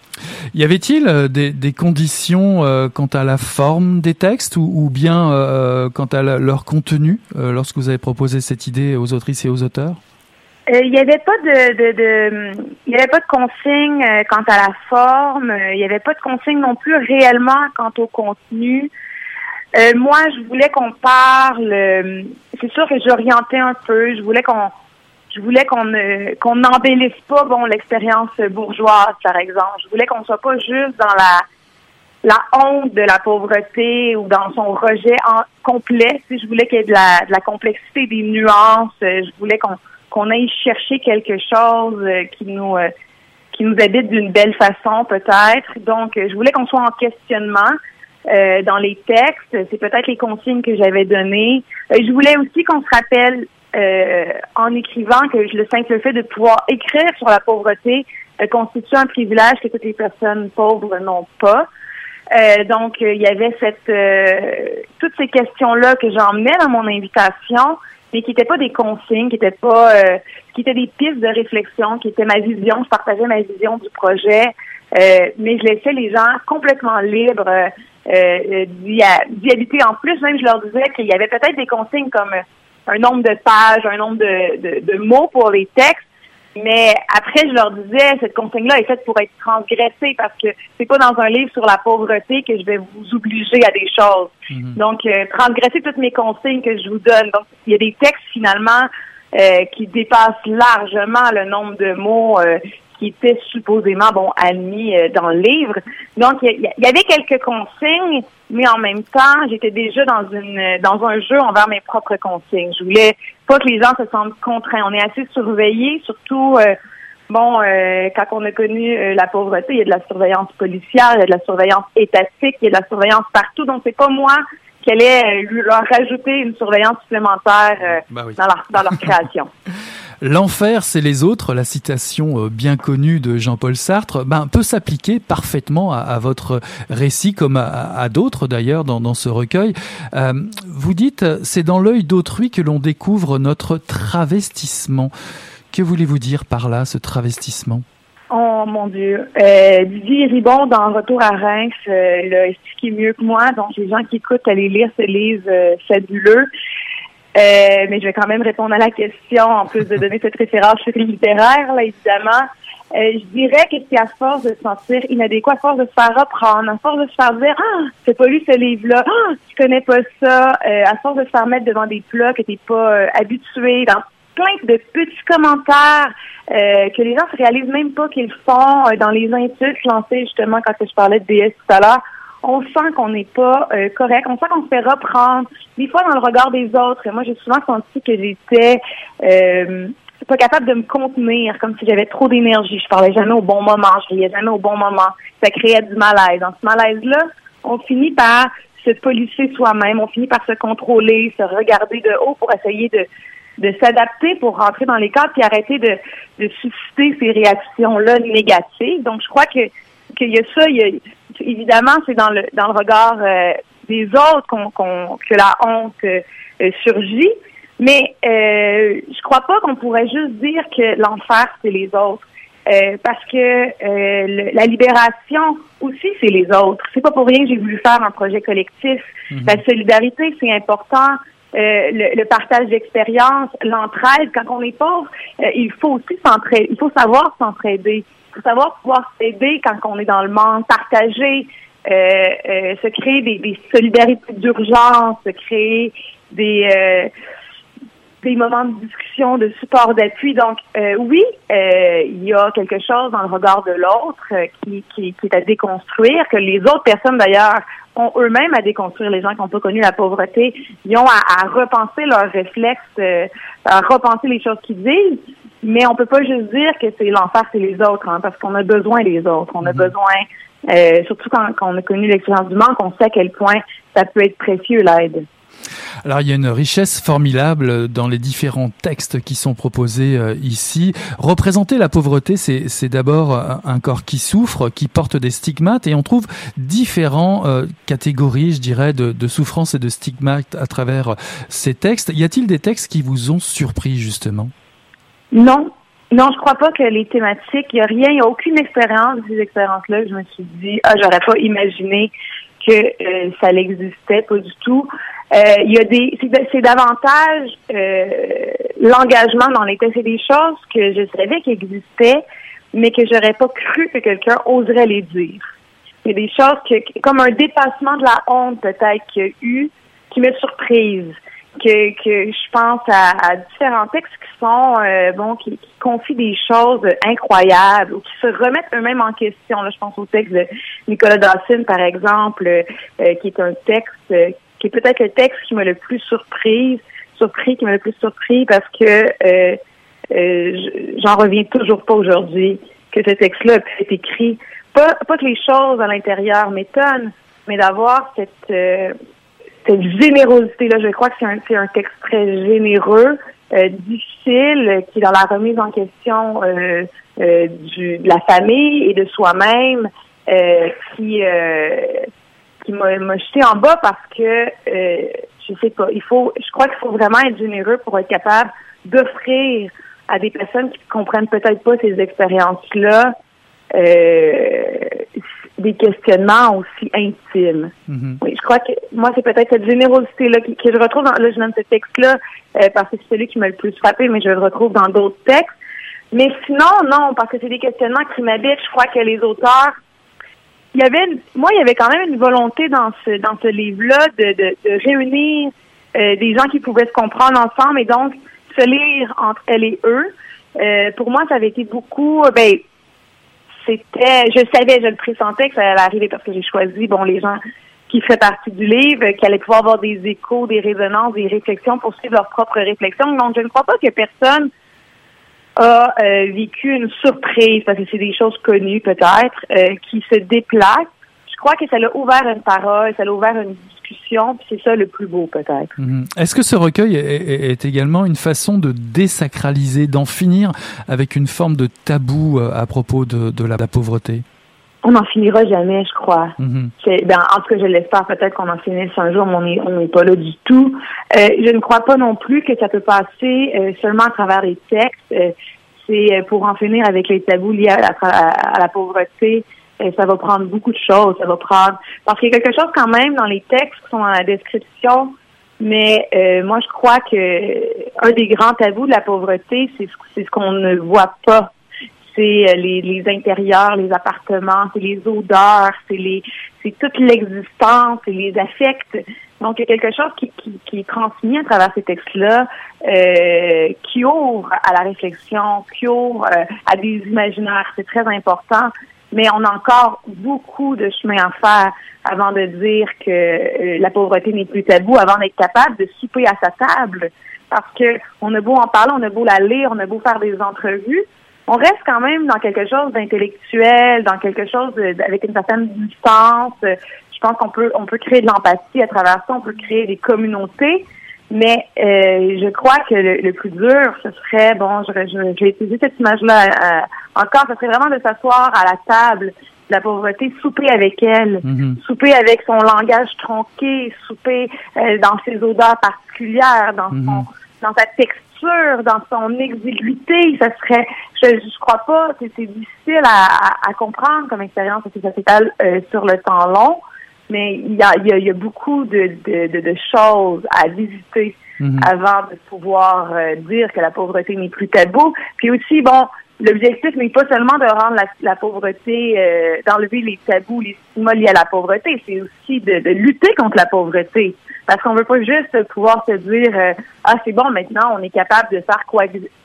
Y avait-il des, des conditions euh, quant à la forme des textes ou, ou bien euh, quant à la, leur contenu euh, lorsque vous avez proposé cette idée aux autrices et aux auteurs? Il n'y avait pas de, de, de il y avait pas de consigne quant à la forme, il n'y avait pas de consigne non plus réellement quant au contenu. Euh, moi, je voulais qu'on parle, c'est sûr que j'orientais un peu, je voulais qu'on je voulais qu'on euh, qu'on n'embellisse pas bon l'expérience bourgeoise par exemple. Je voulais qu'on soit pas juste dans la la honte de la pauvreté ou dans son rejet en complet. Je voulais qu'il y ait de la de la complexité, des nuances, je voulais qu'on qu'on aille chercher quelque chose euh, qui nous euh, qui nous habite d'une belle façon peut-être. Donc, euh, je voulais qu'on soit en questionnement euh, dans les textes. C'est peut-être les consignes que j'avais données. Euh, je voulais aussi qu'on se rappelle euh, en écrivant que le simple fait de pouvoir écrire sur la pauvreté euh, constitue un privilège que toutes les personnes pauvres n'ont pas. Euh, donc, il euh, y avait cette euh, toutes ces questions-là que j'emmenais dans mon invitation, mais qui n'étaient pas des consignes, qui n'étaient pas, euh, qui étaient des pistes de réflexion, qui étaient ma vision, je partageais ma vision du projet, euh, mais je laissais les gens complètement libres euh, euh, d'y, a, d'y habiter. En plus, même je leur disais qu'il y avait peut-être des consignes comme un nombre de pages, un nombre de, de, de mots pour les textes, mais après je leur disais cette consigne-là est faite pour être transgressée parce que c'est pas dans un livre sur la pauvreté que je vais vous obliger à des choses. Mmh. Donc euh, transgresser toutes mes consignes que je vous donne. Donc il y a des textes finalement euh, qui dépassent largement le nombre de mots euh, qui était supposément, bon, admis euh, dans le livre. Donc, il y, y avait quelques consignes, mais en même temps, j'étais déjà dans une dans un jeu envers mes propres consignes. Je voulais pas que les gens se sentent contraints. On est assez surveillés, surtout, euh, bon, euh, quand on a connu euh, la pauvreté, il y a de la surveillance policière, il y a de la surveillance étatique, il y a de la surveillance partout. Donc, c'est pas moi qui allait euh, leur rajouter une surveillance supplémentaire euh, bah oui. dans leur, dans leur création. L'enfer, c'est les autres, la citation bien connue de Jean-Paul Sartre, ben, peut s'appliquer parfaitement à, à votre récit, comme à, à d'autres d'ailleurs dans, dans ce recueil. Euh, vous dites, c'est dans l'œil d'autrui que l'on découvre notre travestissement. Que voulez-vous dire par là, ce travestissement? Oh mon Dieu, euh, Didier Ribon dans Retour à Reims euh, l'a expliqué mieux que moi, donc les gens qui écoutent, allez lire ce livre euh, fabuleux. Euh, mais je vais quand même répondre à la question, en plus de donner cette référence littéraire, là, évidemment. Euh, je dirais que c'est à force de se sentir inadéquat, à force de se faire reprendre, à force de se faire dire « Ah, c'est pas lu ce livre-là, ah, tu connais pas ça euh, », à force de se faire mettre devant des plats que t'es pas euh, habitué, dans plein de petits commentaires euh, que les gens se réalisent même pas qu'ils font euh, dans les insultes lancées, justement, quand je parlais de D S tout à l'heure. On sent qu'on n'est pas euh, correct, on sent qu'on se fait reprendre, des fois dans le regard des autres. Et moi, j'ai souvent senti que j'étais euh, pas capable de me contenir, comme si j'avais trop d'énergie. Je parlais jamais au bon moment, je riais jamais au bon moment. Ça créait du malaise. Dans ce malaise-là, on finit par se policer soi-même, on finit par se contrôler, se regarder de haut pour essayer de de s'adapter, pour rentrer dans les cadres, puis arrêter de, de susciter ces réactions-là négatives. Donc, je crois que qu'il y a ça, il y a, évidemment, c'est dans le dans le regard euh, des autres qu'on, qu'on, que la honte euh, surgit, mais euh, je crois pas qu'on pourrait juste dire que l'enfer, c'est les autres, euh, parce que euh, le, la libération aussi, c'est les autres. C'est pas pour rien que j'ai voulu faire un projet collectif. Mmh. La solidarité, c'est important. Euh, le, le partage d'expériences, l'entraide. Quand on est pauvre, euh, il faut aussi s'entraider. Il faut savoir s'entraider. Il faut savoir pouvoir s'aider quand on est dans le monde, partager, euh, euh, se créer des, des solidarités d'urgence, se créer des euh, des moments de discussion, de support, d'appui. Donc, euh, oui, euh, il y a quelque chose dans le regard de l'autre euh, qui, qui, qui est à déconstruire, que les autres personnes, d'ailleurs, ont eux-mêmes à déconstruire. Les gens qui n'ont pas connu la pauvreté, ils ont à, à repenser leurs réflexes, euh, à repenser les choses qu'ils disent. Mais on peut pas juste dire que c'est l'enfer, c'est les autres, hein, parce qu'on a besoin des autres. On a besoin, euh, surtout quand, quand on a connu l'expérience du manque, on sait à quel point ça peut être précieux, l'aide. Alors, il y a une richesse formidable dans les différents textes qui sont proposés euh, ici. Représenter la pauvreté, c'est, c'est d'abord un corps qui souffre, qui porte des stigmates, et on trouve différentes euh, catégories, je dirais, de, de souffrances et de stigmates à travers ces textes. Y a-t-il des textes qui vous ont surpris, justement? Non. Non, je crois pas que les thématiques, il y a rien, il y a aucune expérience de ces expériences-là. Je me suis dit, ah, j'aurais pas imaginé que euh, ça l'existait, pas du tout. Euh, il y a des, c'est, c'est davantage euh, l'engagement dans les textes. C'est des choses que je savais qui existaient, mais que j'aurais pas cru que quelqu'un oserait les dire. Il y a des choses que, comme un dépassement de la honte peut-être qu'il y a eu, qui m'a surprise. Que, que je pense à, à différents textes qui sont euh, bon, qui, qui confient des choses incroyables ou qui se remettent eux-mêmes en question. Là, je pense au texte de Nicolas Dawson, par exemple, euh, qui est un texte euh, qui est peut-être le texte qui m'a le plus surprise, surpris, qui m'a le plus surpris parce que euh, euh, j'en reviens toujours pas aujourd'hui que ce texte-là a été écrit. Pas, pas que les choses à l'intérieur m'étonnent, mais d'avoir cette euh, cette générosité-là. Je crois que c'est un, c'est un texte très généreux, euh, difficile, qui dans la remise en question euh, euh, du, de la famille et de soi-même, euh, qui euh, qui m'a, m'a jeté en bas parce que euh, je sais pas. Il faut, je crois qu'il faut vraiment être généreux pour être capable d'offrir à des personnes qui comprennent peut-être pas ces expériences-là euh, des questionnements aussi intimes. Mm-hmm. Oui, je crois que moi, c'est peut-être cette générosité-là que, que je retrouve dans, là, je nomme ce texte-là, euh, parce que c'est celui qui m'a le plus frappé, mais je le retrouve dans d'autres textes. Mais sinon, non, parce que c'est des questionnements qui m'habitent. Je crois que les auteurs, il y avait, moi, il y avait quand même une volonté dans ce, dans ce livre-là de, de, de réunir euh, des gens qui pouvaient se comprendre ensemble et donc se lire entre elles et eux. Euh, pour moi, ça avait été beaucoup, ben, c'était, je savais, je le pressentais que ça allait arriver parce que j'ai choisi, bon, les gens qui feraient partie du livre, qui allaient pouvoir avoir des échos, des résonances, des réflexions, poursuivre leurs propres réflexions. Donc, je ne crois pas que personne a euh, vécu une surprise, parce que c'est des choses connues peut-être, euh, qui se déplacent. Je crois que ça l'a ouvert une parole, ça l'a ouvert une discussion, puis c'est ça le plus beau peut-être. Mmh. Est-ce que ce recueil est, est également une façon de désacraliser, d'en finir avec une forme de tabou à propos de, de la, la pauvreté? On n'en finira jamais, je crois. Mm-hmm. C'est, ben, en tout cas, je l'espère peut-être qu'on en finisse un jour, mais on n'est on est pas là du tout. Euh, je ne crois pas non plus que ça peut passer euh, seulement à travers les textes. Euh, c'est pour en finir avec les tabous liés à la, à, à la pauvreté. Euh, ça va prendre beaucoup de choses. Ça va prendre parce qu'il y a quelque chose quand même dans les textes qui sont dans la description. Mais euh, moi, je crois que un des grands tabous de la pauvreté, c'est, c'est ce qu'on ne voit pas. C'est les, les intérieurs, les appartements, c'est les odeurs, c'est les, c'est toute l'existence, c'est les affects. Donc, il y a quelque chose qui, qui, qui est transmis à travers ces textes-là, euh, qui ouvre à la réflexion, qui ouvre euh, à des imaginaires. C'est très important, mais on a encore beaucoup de chemin à faire avant de dire que euh, la pauvreté n'est plus tabou, avant d'être capable de souper à sa table. Parce que on a beau en parler, on a beau la lire, on a beau faire des entrevues, on reste quand même dans quelque chose d'intellectuel, dans quelque chose de, avec une certaine distance. Je pense qu'on peut on peut créer de l'empathie à travers ça, on peut créer des communautés, mais euh, je crois que le, le plus dur, ce serait, bon, je, je, je vais utiliser cette image-là euh, encore, ce serait vraiment de s'asseoir à la table de la pauvreté, souper avec elle, mm-hmm. souper avec son langage tronqué, souper euh, dans ses odeurs particulières, dans mm-hmm. son dans sa texture, dans son exiguïté, ça serait, je, je crois pas, c'est, c'est difficile à, à, à comprendre comme expérience parce que ça s'étale euh, sur le temps long, mais il y a, il y a, il y a beaucoup de, de, de, de choses à visiter mm-hmm. avant de pouvoir euh, dire que la pauvreté n'est plus tabou. Puis aussi, bon, l'objectif n'est pas seulement de rendre la, la pauvreté, euh, d'enlever les tabous, les stigmas liés à la pauvreté, c'est aussi de, de lutter contre la pauvreté. Parce qu'on veut pas juste pouvoir se dire euh, ah c'est bon maintenant on est capable de faire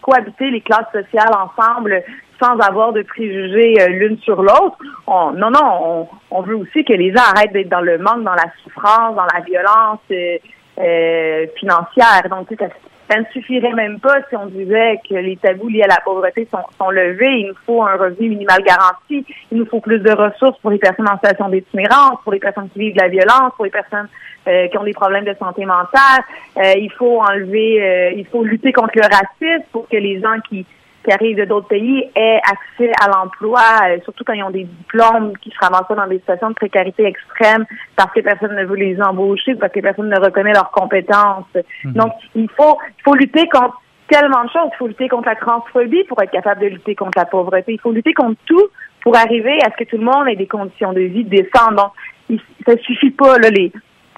cohabiter les classes sociales ensemble sans avoir de préjugés euh, l'une sur l'autre. On, non non on, on veut aussi que les gens arrêtent d'être dans le manque, dans la souffrance, dans la violence euh, euh, financière. Donc ça, ça ne suffirait même pas si on disait que les tabous liés à la pauvreté sont, sont levés. Il nous faut un revenu minimal garanti. Il nous faut plus de ressources pour les personnes en situation d'itinérance, pour les personnes qui vivent de la violence, pour les personnes Euh, qui ont des problèmes de santé mentale. Euh, il faut enlever, euh, il faut lutter contre le racisme pour que les gens qui, qui arrivent de d'autres pays aient accès à l'emploi, euh, surtout quand ils ont des diplômes, qui se ramassent dans des situations de précarité extrême parce que personne ne veut les embaucher, parce que personne ne reconnaît leurs compétences. Mmh. Donc, il faut, il faut lutter contre tellement de choses. Il faut lutter contre la transphobie pour être capable de lutter contre la pauvreté. Il faut lutter contre tout pour arriver à ce que tout le monde ait des conditions de vie décentes. Donc, il, ça suffit pas, là, les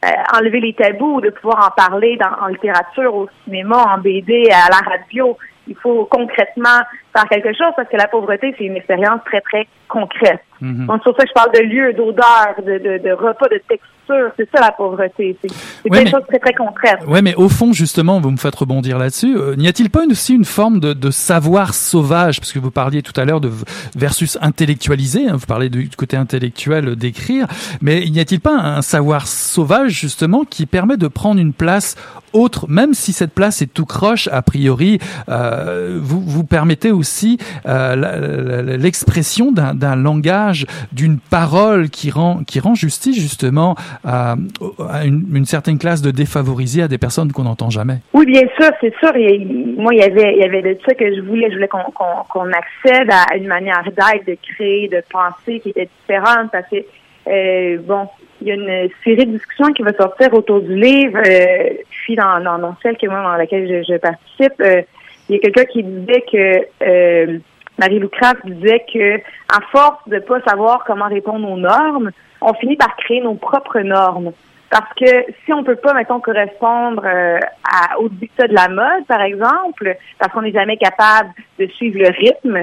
Euh, enlever les tabous, de pouvoir en parler dans, en littérature, au cinéma, en B D, à la radio. Il faut concrètement faire quelque chose parce que la pauvreté, c'est une expérience très, très concrète. Mm-hmm. Donc, c'est pour ça que je parle de lieu, d'odeur, de, de, de repas, de texture. C'est ça, la pauvreté. C'est, c'est ouais, quelque mais, chose de très, très concrète. Oui, mais au fond, justement, vous me faites rebondir là-dessus. Euh, n'y a-t-il pas une, aussi une forme de, de savoir sauvage? Parce que vous parliez tout à l'heure de versus intellectualisé. Hein, vous parlez du côté intellectuel d'écrire. Mais n'y a-t-il pas un savoir sauvage, justement, qui permet de prendre une place autre, même si cette place est tout croche, a priori, euh, vous, vous permettez aussi euh, l'expression d'un, d'un langage, d'une parole qui rend, qui rend justice justement à, à une, une certaine classe de défavorisés, à des personnes qu'on n'entend jamais. Oui, bien sûr, c'est sûr. Il, moi, il y avait, il y avait de ça que je voulais, je voulais qu'on, qu'on, qu'on accède à une manière d'être, de créer, de penser qui était différente. Parce que euh, bon, il y a une série de discussions qui va sortir autour du livre, euh, puis dans, dans, dans celle que moi, dans laquelle je, je participe. Euh, Il y a quelqu'un qui disait que euh, Marie-Lou Craft disait que à force de pas savoir comment répondre aux normes, on finit par créer nos propres normes. Parce que si on peut pas, mettons, correspondre euh, à, au dictat de la mode, par exemple, parce qu'on n'est jamais capable de suivre le rythme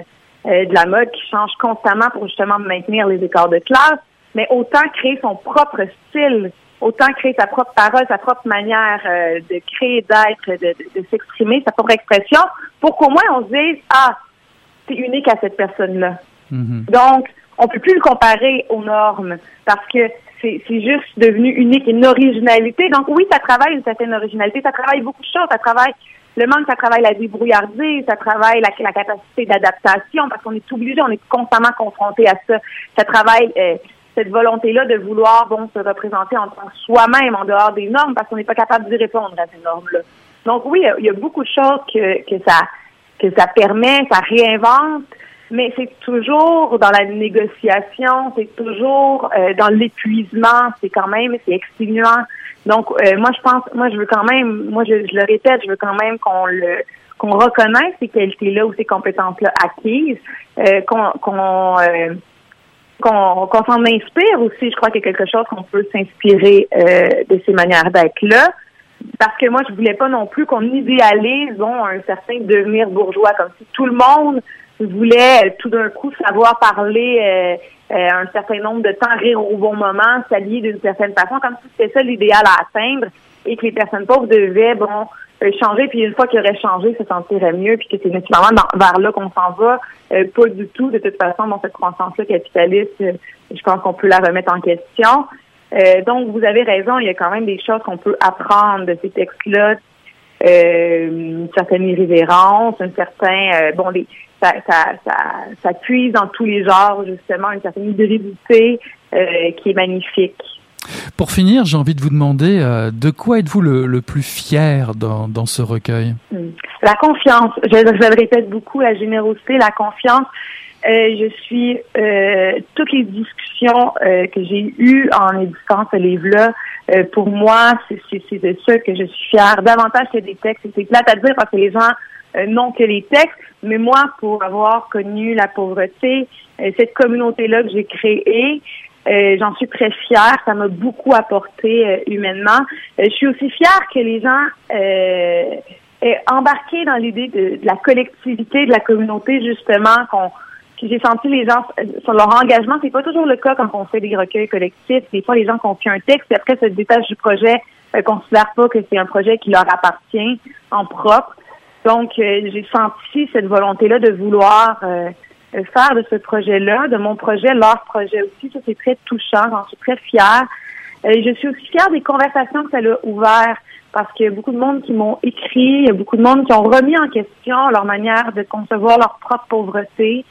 euh, de la mode qui change constamment pour justement maintenir les écarts de classe, mais autant créer son propre style. Autant créer sa propre parole, sa propre manière euh, de créer, d'être, de, de, de s'exprimer, sa propre expression, pour qu'au moins on se dise « Ah, c'est unique à cette personne-là. Mm-hmm. Donc, on ne peut plus le comparer aux normes parce que c'est, c'est juste devenu unique, une originalité. Donc oui, ça travaille une certaine originalité, ça travaille beaucoup de choses, ça travaille le manque, ça travaille la débrouillardise, ça travaille la, la capacité d'adaptation parce qu'on est obligé, on est constamment confronté à ça. Ça travaille euh, cette volonté-là de vouloir bon se représenter en tant que soi-même en dehors des normes parce qu'on n'est pas capable d'y répondre à ces normes-là. Donc oui, il y a beaucoup de choses que, que ça que ça permet, ça réinvente. Mais c'est toujours dans la négociation, c'est toujours euh, dans l'épuisement, c'est quand même, c'est exténuant. Donc, euh, moi, je pense, moi, je veux quand même, moi, je, je le répète, je veux quand même qu'on le, qu'on reconnaisse ces qualités-là ou ces compétences-là acquises, euh, qu'on, qu'on, euh, qu'on, qu'on s'en inspire aussi. Je crois qu'il y a quelque chose qu'on peut s'inspirer euh, de ces manières d'être-là. Parce que moi, je voulais pas non plus qu'on idéalise bon, un certain devenir bourgeois, comme si tout le monde voulait tout d'un coup savoir parler euh, euh, un certain nombre de temps, rire au bon moment, s'allier d'une certaine façon, comme si c'était ça l'idéal à atteindre et que les personnes pauvres devaient bon euh, changer, puis une fois qu'ils auraient changé, se sentiraient mieux, puis que c'est nécessairement dans, vers là qu'on s'en va. Euh, pas du tout, de toute façon, dans cette croissance-là capitaliste, euh, je pense qu'on peut la remettre en question. Euh, donc, vous avez raison, il y a quand même des choses qu'on peut apprendre de ces textes-là, euh, une certaine irrévérence, un certain... Euh, bon, les, ça, ça, ça, ça puise dans tous les genres, justement, une certaine hybridité euh, qui est magnifique. Pour finir, j'ai envie de vous demander, euh, de quoi êtes-vous le, le plus fier dans, dans ce recueil? La confiance. Je, je le répète beaucoup, la générosité, la confiance. Euh, je suis euh, toutes les discussions euh, que j'ai eues en éditant ce livre-là, euh, pour moi, c'est, c'est, c'est de ça que je suis fière. Davantage que des textes, c'est plate à dire parce que les gens euh, n'ont que les textes, mais moi, pour avoir connu la pauvreté, euh, cette communauté-là que j'ai créée, euh, j'en suis très fière. Ça m'a beaucoup apporté euh, humainement. Euh, je suis aussi fière que les gens euh, aient embarqué dans l'idée de, de la collectivité, de la communauté, justement, qu'on j'ai senti les gens, sur leur engagement, c'est pas toujours le cas quand on fait des recueils collectifs. Des fois, les gens confient un texte et après se détachent du projet, euh, considèrent pas que c'est un projet qui leur appartient en propre. Donc, euh, j'ai senti cette volonté-là de vouloir euh, faire de ce projet-là, de mon projet, leur projet aussi. Ça, c'est très touchant. J'en suis très fière. Euh, je suis aussi fière des conversations que ça l'a ouvert parce qu'il y a beaucoup de monde qui m'ont écrit, il y a beaucoup de monde qui ont remis en question leur manière de concevoir leur propre pauvreté.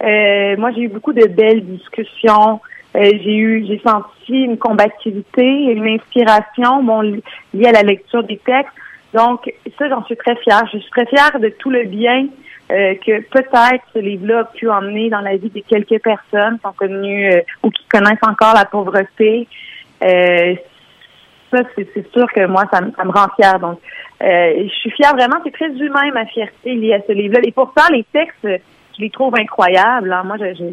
Euh, moi, j'ai eu beaucoup de belles discussions. Euh, j'ai eu, j'ai senti une combativité, une inspiration, bon, liée à la lecture des textes. Donc, ça, j'en suis très fière. Je suis très fière de tout le bien euh, que peut-être ce livre-là a pu emmener dans la vie de quelques personnes qui sont connues euh, ou qui connaissent encore la pauvreté. Euh, ça, c'est, c'est sûr que moi, ça, ça me rend fière. Donc, euh, je suis fière vraiment. C'est très humain ma fierté liée à ce livre-là. Et pourtant, les textes. Je les trouve incroyables. Hein. Moi, je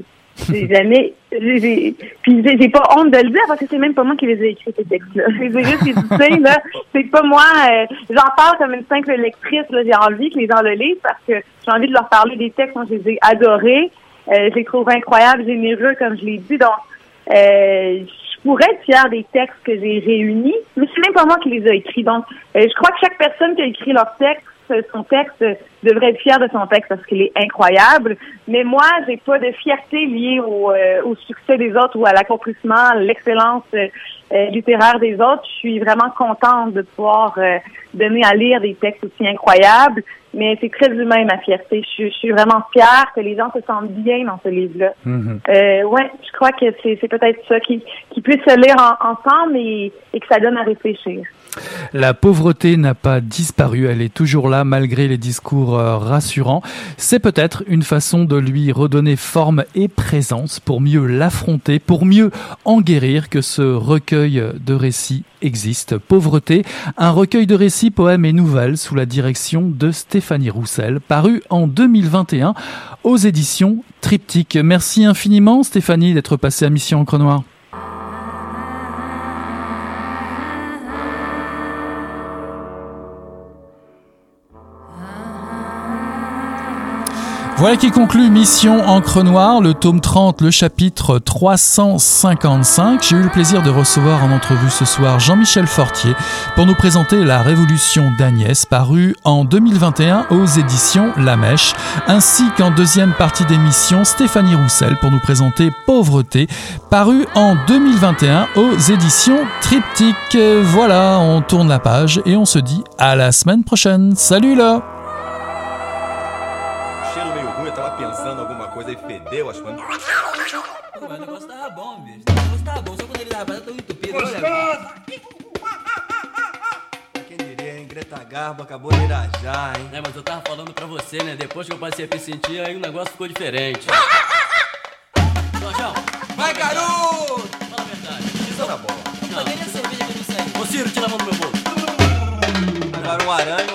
j'ai jamais... J'ai, j'ai, puis j'ai, j'ai pas honte de le dire parce que c'est même pas moi qui les ai écrits, ces textes-là. Je les ai juste édités, là. C'est pas moi... Euh, j'en parle comme une simple lectrice. Là. J'ai envie que les gens le lisent parce que j'ai envie de leur parler des textes. Moi, je les ai adorés. Euh, je les trouve incroyables, généreux, comme je l'ai dit. Donc, euh, je pourrais être fière des textes que j'ai réunis, mais c'est même pas moi qui les ai écrits. Donc, euh, je crois que chaque personne qui a écrit leur texte, son texte devrait être fier de son texte parce qu'il est incroyable. Mais moi, j'ai pas de fierté liée au, euh, au succès des autres ou à l'accomplissement, à l'excellence euh, littéraire des autres. Je suis vraiment contente de pouvoir euh, donner à lire des textes aussi incroyables. Mais c'est très humain, ma fierté. Je, je suis vraiment fière que les gens se sentent bien dans ce livre-là. Mm-hmm. Euh, ouais, je crois que c'est, c'est peut-être ça qui, qui puisse se lire en, ensemble et, et que ça donne à réfléchir. La pauvreté n'a pas disparu, elle est toujours là malgré les discours rassurants. C'est peut-être une façon de lui redonner forme et présence pour mieux l'affronter, pour mieux en guérir que ce recueil de récits existe. Pauvreté, un recueil de récits, poèmes et nouvelles sous la direction de Stéphanie Roussel, paru en deux mille vingt et un aux éditions Triptyque. Merci infiniment Stéphanie d'être passée à Mission Encre Noire. Voilà qui conclut Mission Encre Noire, le tome trente, le chapitre trois cent cinquante-cinq. J'ai eu le plaisir de recevoir en entrevue ce soir Jean-Michel Fortier pour nous présenter La Révolution d'Agnès, parue en deux mille vingt et un aux éditions La Mèche, ainsi qu'en deuxième partie d'émission Stéphanie Roussel pour nous présenter Pauvreté, parue en deux mille vingt et un aux éditions Triptyque. Voilà, on tourne la page et on se dit à la semaine prochaine. Salut là! Coisa e fedeu, acho que foi... Pô, mas o negócio tava bom, bicho. O negócio tava bom, só quando ele tava parado, tão entupido. Pra quem diria, hein? Greta Garbo acabou de irajar, hein? É, mas eu tava falando pra você, né? Depois que eu passei a me sentir, aí o negócio ficou diferente. João, vai, garoto! Fala a verdade. Isso tá bom. Não. Cadê minha cerveja que eu não sei? Ô, Ciro, tira a mão do meu bolso. Agora um aranha...